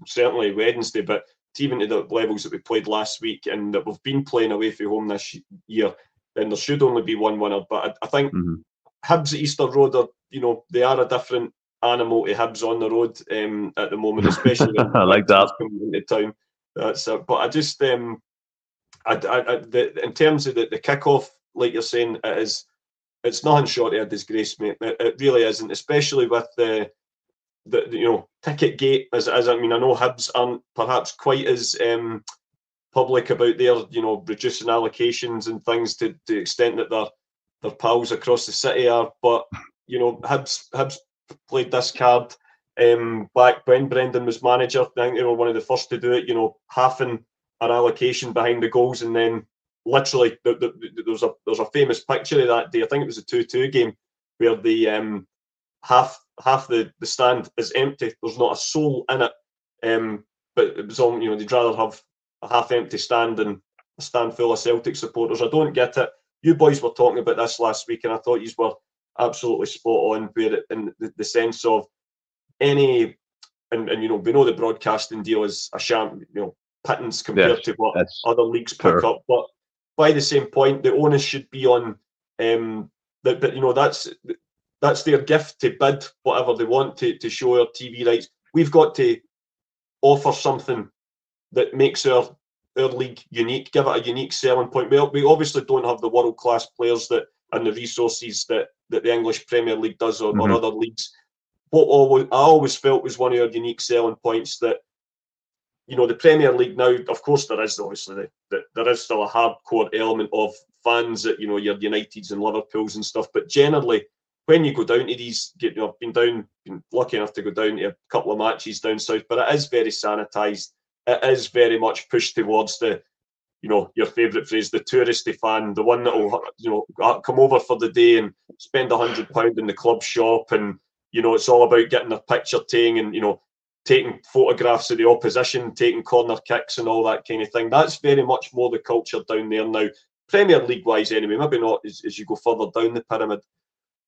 certainly Wednesday, but even to the levels that we played last week and that we've been playing away from home this year, then there should only be one winner. But I, I think mm-hmm. Hibs at Easter Road are, you know, they are a different animal to Hibs on the road um, at the moment, especially. I like that. Coming into town. That's it. But I just, um, I, I, I the, in terms of the, the kickoff, like you're saying, it is, it's nothing short of a disgrace, mate. It, it really isn't, especially with the. The, you know, ticket gate, as, as I mean, I know Hibs aren't perhaps quite as um, public about their, you know, reducing allocations and things to, to the extent that their their pals across the city are. But, you know, Hibs Hibs played this card um, back when Brendan was manager. I think they were one of the first to do it, you know, halving an allocation behind the goals. And then literally, the, the, the, there's a there's a famous picture of that day. I think it was a two-two game where the um, half... half the, the stand is empty. There's not a soul in it. Um, but it was on, you know, they'd rather have a half-empty stand than a stand full of Celtic supporters. I don't get it. You boys were talking about this last week, and I thought you were absolutely spot on where it, in the, the sense of any, and, and, you know, we know the broadcasting deal is a sham, you know, pittance compared yes, to what other leagues pick fair. up. But by the same point, the onus should be on, um, that, but, you know, that's... That's their gift to bid whatever they want to, to show our T V rights. We've got to offer something that makes our our league unique, give it a unique selling point. We, we obviously don't have the world-class players that and the resources that, that the English Premier League does or, mm-hmm. or other leagues. What always, I always felt was one of our unique selling points that, you know, the Premier League now, of course there is obviously, the, the, there is still a hardcore element of fans that, you know, your Uniteds and Liverpools and stuff, but generally, when you go down to these, you know, I've been down, been lucky enough to go down to a couple of matches down south, but it is very sanitised. it is very much pushed towards the, you know, your favourite phrase, the touristy fan, the one that will, you know, come over for the day and spend a hundred pound in the club shop, and you know, it's all about getting a picture taking and, you know, taking photographs of the opposition, taking corner kicks and all that kind of thing. That's very much more the culture down there now, Premier League-wise anyway, maybe not as, as you go further down the pyramid.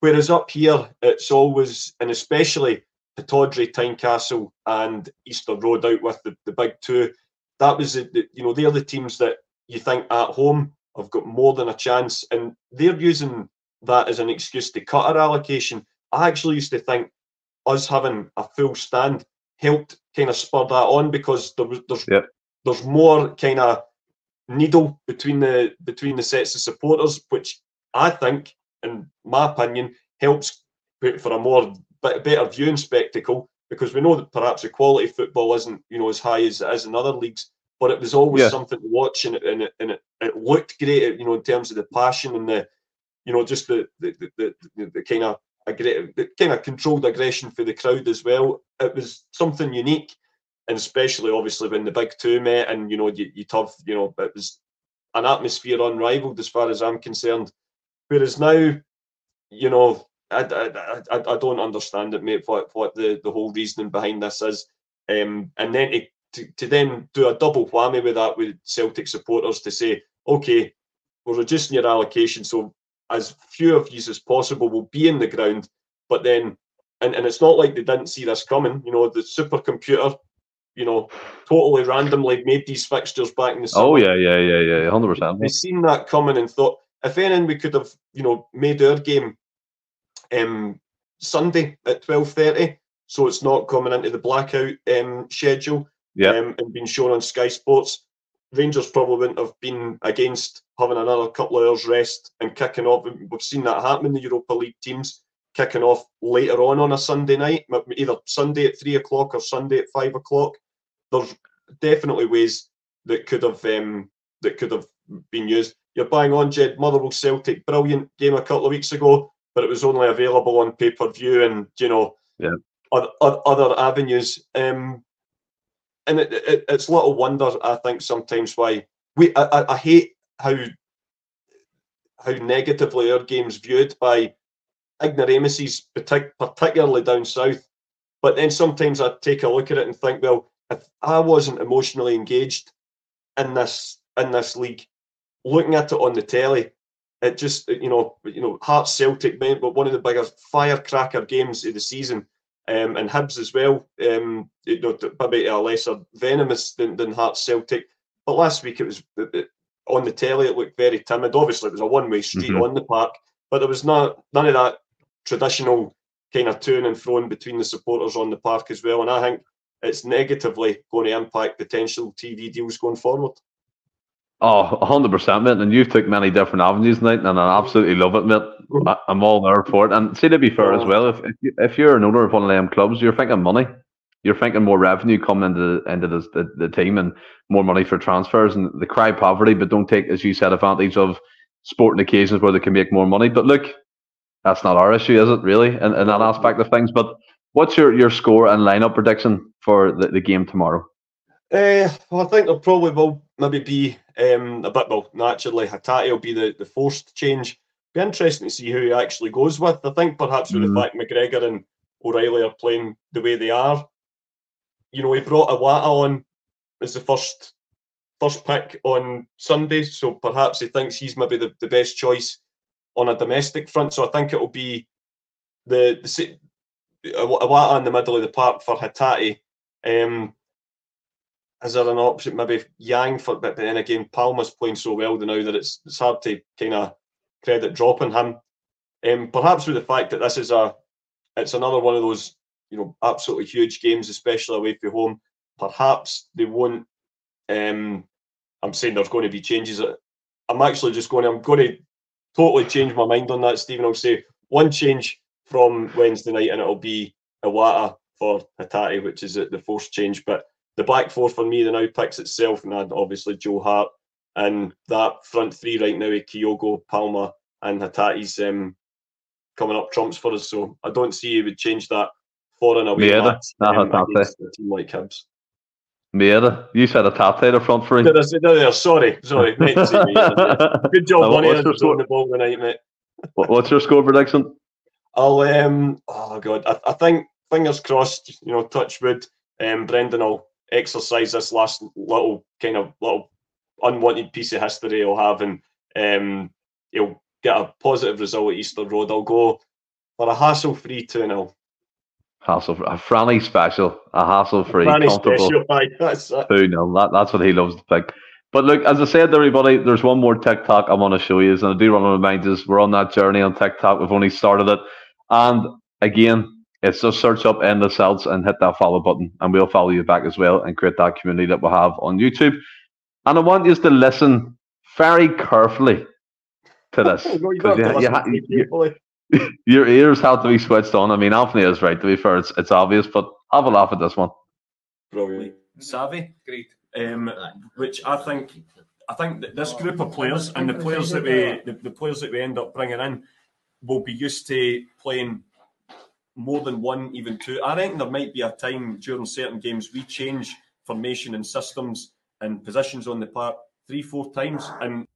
Whereas up here, it's always, and especially Pittodrie, Tynecastle and Easter Road out with the, the big two, that was, the, the, you know, they're the teams that you think at home have got more than a chance, and they're using that as an excuse to cut our allocation. I actually used to think us having a full stand helped kind of spur that on, because there was, there's yeah. there's more kind of needle between the between the sets of supporters, which I think, in my opinion, helps for a more better viewing spectacle, because we know that perhaps the quality of football isn't, you know, as high as it is in other leagues, but it was always yeah. something to watch, and it, and it and it it looked great, you know, in terms of the passion and the, you know, just the the the, the, the kind of the kind of controlled aggression for the crowd as well. It was something unique, and especially obviously when the big two met, and you know, you you tough, you know, it was an atmosphere unrivaled as far as I'm concerned. Whereas now, you know, I I I, I don't understand it, mate. What what the the whole reasoning behind this is, um, and then to, to to then do a double whammy with that with Celtic supporters to say, okay, we're reducing your allocation, so as few of you as possible will be in the ground. But then, and, and it's not like they didn't see this coming. You know, the supercomputer, you know, totally randomly made these fixtures back in the summer. Oh, yeah, yeah, yeah, yeah, one hundred percent. We've seen that coming and thought, if anything, we could have, you know, made our game um, Sunday at twelve thirty, so it's not coming into the blackout um, schedule yeah. um, and being shown on Sky Sports. Rangers probably wouldn't have been against having another couple of hours rest and kicking off. We've seen that happen in the Europa League teams, kicking off later on on a Sunday night, either Sunday at three o'clock or Sunday at five o'clock. There's definitely ways that could have um, that could have been used. You're bang on, Jed. Motherwell Celtic, brilliant game a couple of weeks ago, but it was only available on pay per view and, you know, yeah. other, other avenues. Um, And it, it, it's little wonder, I think, sometimes why we. I, I hate how how negatively our game's viewed by ignoramuses, partic- particularly down south. But then sometimes I take a look at it and think, well, if I wasn't emotionally engaged in this in this league, looking at it on the telly, it just, you know, you know, Hearts Celtic, but one of the biggest firecracker games of the season. Um, and Hibs as well, um, you know, probably a lesser venomous than, than Hearts Celtic. But last week it was it, it, on the telly. It looked very timid. Obviously, it was a one-way street mm-hmm. on the park, but there was not none of that traditional kind of to and fro between the supporters on the park as well. And I think it's negatively going to impact potential T V deals going forward. Oh, one hundred percent, mate. And you've took many different avenues tonight, and I absolutely love it, mate. I'm all there for it. And see, to be fair as well, if if you're an owner of one of them clubs, you're thinking money. You're thinking more revenue coming into the, into this, the, the team, and more money for transfers and the cry poverty, but don't take, as you said, advantage of sporting occasions where they can make more money. But look, that's not our issue, is it, really, in, in that aspect of things? But what's your, your score and lineup prediction for the, the game tomorrow? Uh, well, I think there probably will maybe be um, a bit, well, naturally, Hatate will be the, the forced change. Be interesting to see who he actually goes with. I think perhaps mm. with the fact McGregor and O'Riley are playing the way they are, you know, he brought Iwata on as the first first pick on Sunday, so perhaps he thinks he's maybe the, the best choice on a domestic front. So I think it'll be the, the Iwata in the middle of the park for Hatate. Um, Is there an option? Maybe Yang for, but then again, Palma's playing so well now that it's it's hard to kind of credit dropping him. Um, perhaps with the fact that this is a, it's another one of those, you know, absolutely huge games, especially away from home. Perhaps they won't. Um, I'm saying there's going to be changes. I'm actually just going. I'm going to totally change my mind on that, Stephen. I'll say one change from Wednesday night, and it'll be Iwata for Hatate, which is the forced change, but. The back four for me, the now picks itself, and obviously Joe Hart. And that front three right now, Kyogo, Palma, and Hatate's um, coming up trumps for us. So I don't see he would change that foreign away yeah, match um, against a team like Hibs. Maeda, you said a tap there, the front three. No, no, no, sorry, sorry. Mate, see me, good job, Bonnie. I was on the ball tonight, mate. What's your score prediction? I'll, um, oh God, I, I think, fingers crossed, you know, touch wood, um, Brendan will exercise this last little kind of little unwanted piece of history he'll have, and um, he'll get a positive result at Easter Road. I'll go for a hassle-free two nil. Hassle, a Franny special, a hassle-free, comfortable two nil. That, that's what he loves to pick. But look, as I said to everybody, there's one more TikTok I want to show you, and I do want to remind you, we're on that journey on TikTok. We've only started it. And again, it's just search up Endless Celts and hit that follow button, and we'll follow you back as well and create that community that we have on YouTube. And I want you to listen very carefully to this. no, you you, to you, ha- to you, your ears have to be switched on. I mean, Anthony is right, to be fair. It's, it's obvious, but have a laugh at this one. Probably. Savvy? Great. Um, which I think, I think that this group of players and the players that we, the, the players that we end up bringing in, will be used to playing more than one, even two. I reckon there might be a time during certain games we change formation and systems and positions on the park three, four times. And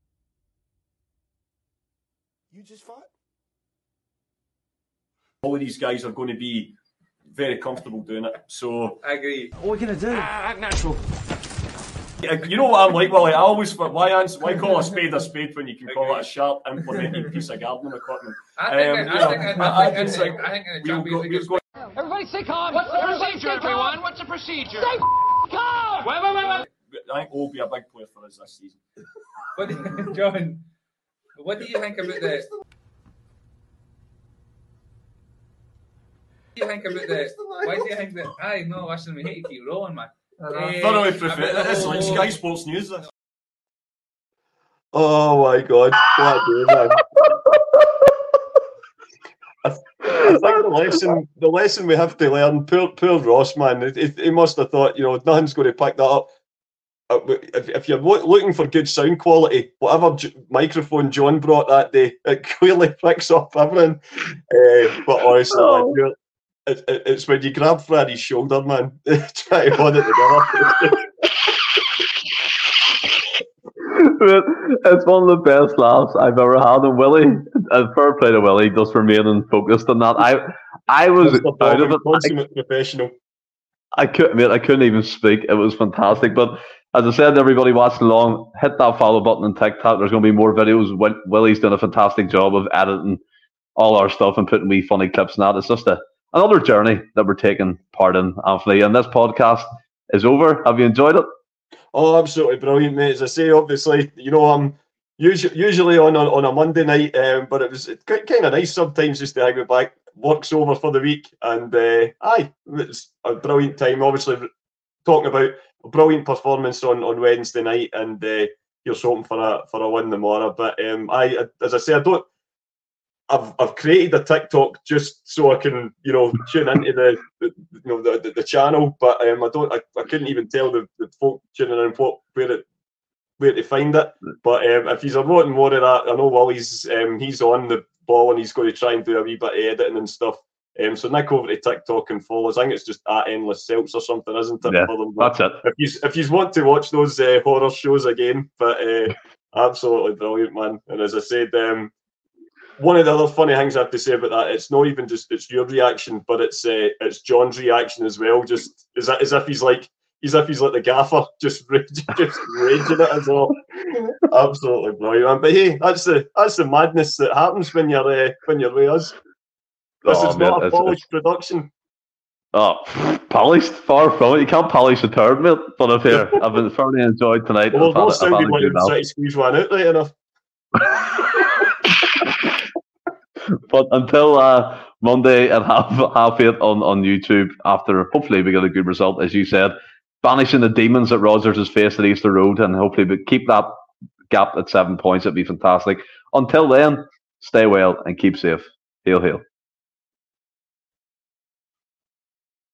you just fought. All of these guys are going to be very comfortable doing it. So I agree. What are we gonna do? Ah, act natural. You know what I'm like, Willie? I always why answer, why call a spade a spade when you can call okay. it a sharp implemented piece of gardening equipment? I think um, I, I, think, I, I, I, I think, think I think we'll go, we'll go. Everybody stay calm. What's the Everybody procedure, everyone? What's the procedure? Stay calm. Wait, wait, wait, wait. I think we'll be a big player for us this season. What, John? What do you think about the? What do you think about the? Why do you think that? I no, listen, we hate to keep rolling, man. Thoroughly prefer that. It's like Sky Sports News. This. Oh my God! What do, man? I, th- I think the lesson, the lesson we have to learn. Poor, poor Ross, man. He, he must have thought, you know, nothing's going to pick that up. If, if you're lo- looking for good sound quality, whatever j- microphone John brought that day, it clearly picks up everything. Uh, but honestly, oh. like, It, it, it's when you grab Freddy's shoulder, man. Try to hold it together. It's one of the best laughs I've ever had. And Willie, and fair play to Willie, just remaining focused on that. I, I was out of it. I, professional. I couldn't, mate, I couldn't even speak. It was fantastic. But as I said, everybody watching along, hit that follow button on TikTok. There's going to be more videos. Willie's done a fantastic job of editing all our stuff and putting wee funny clips in that. It's just a Another journey that we're taking part in, Anthony, and this podcast is over. Have you enjoyed it? Oh, absolutely brilliant, mate. As I say, obviously, you know, I'm usually, usually on, on, on a Monday night, um, but it was kind of nice sometimes just to hang it back. Work's over for the week, and uh, aye, it's a brilliant time. Obviously, talking about a brilliant performance on, on Wednesday night, and uh, you're hoping for a for a win tomorrow. But um, I, as I say, I don't. I've I've created a TikTok just so I can, you know, tune into the, the you know the, the, the channel, but um, I don't I, I couldn't even tell the, the folk tuning in what where it where to find it. But um, if he's wanting more of that, I know Willie's um, he's on the ball and he's going to try and do a wee bit of editing and stuff. Um, so Nick over to TikTok and follow us. I think it's just at Endless Celts or something, isn't it? Yeah, that's it. If you if you want to watch those uh, horror shows again, but uh, absolutely brilliant, man. And as I said, um. One of the other funny things I have to say about that, it's not even just it's your reaction, but it's uh, it's John's reaction as well. Just as, as if he's like as if he's like the gaffer, just raging, just raging it as well. Absolutely brilliant. But hey, that's the that's the madness that happens when you're uh, when you're with us. This oh, is man, not a polished production. Oh, polished, far from it. You can't polish a turd, mate. But I've here, I've been thoroughly enjoyed tonight. Well, those sound like you try to squeeze one out right enough. But until uh, Monday at half half eight on, on YouTube, after hopefully we get a good result, as you said, banishing the demons that Rodgers has faced at Easter Road, and hopefully we keep that gap at seven points. It'd be fantastic. Until then, stay well and keep safe. Hail, hail.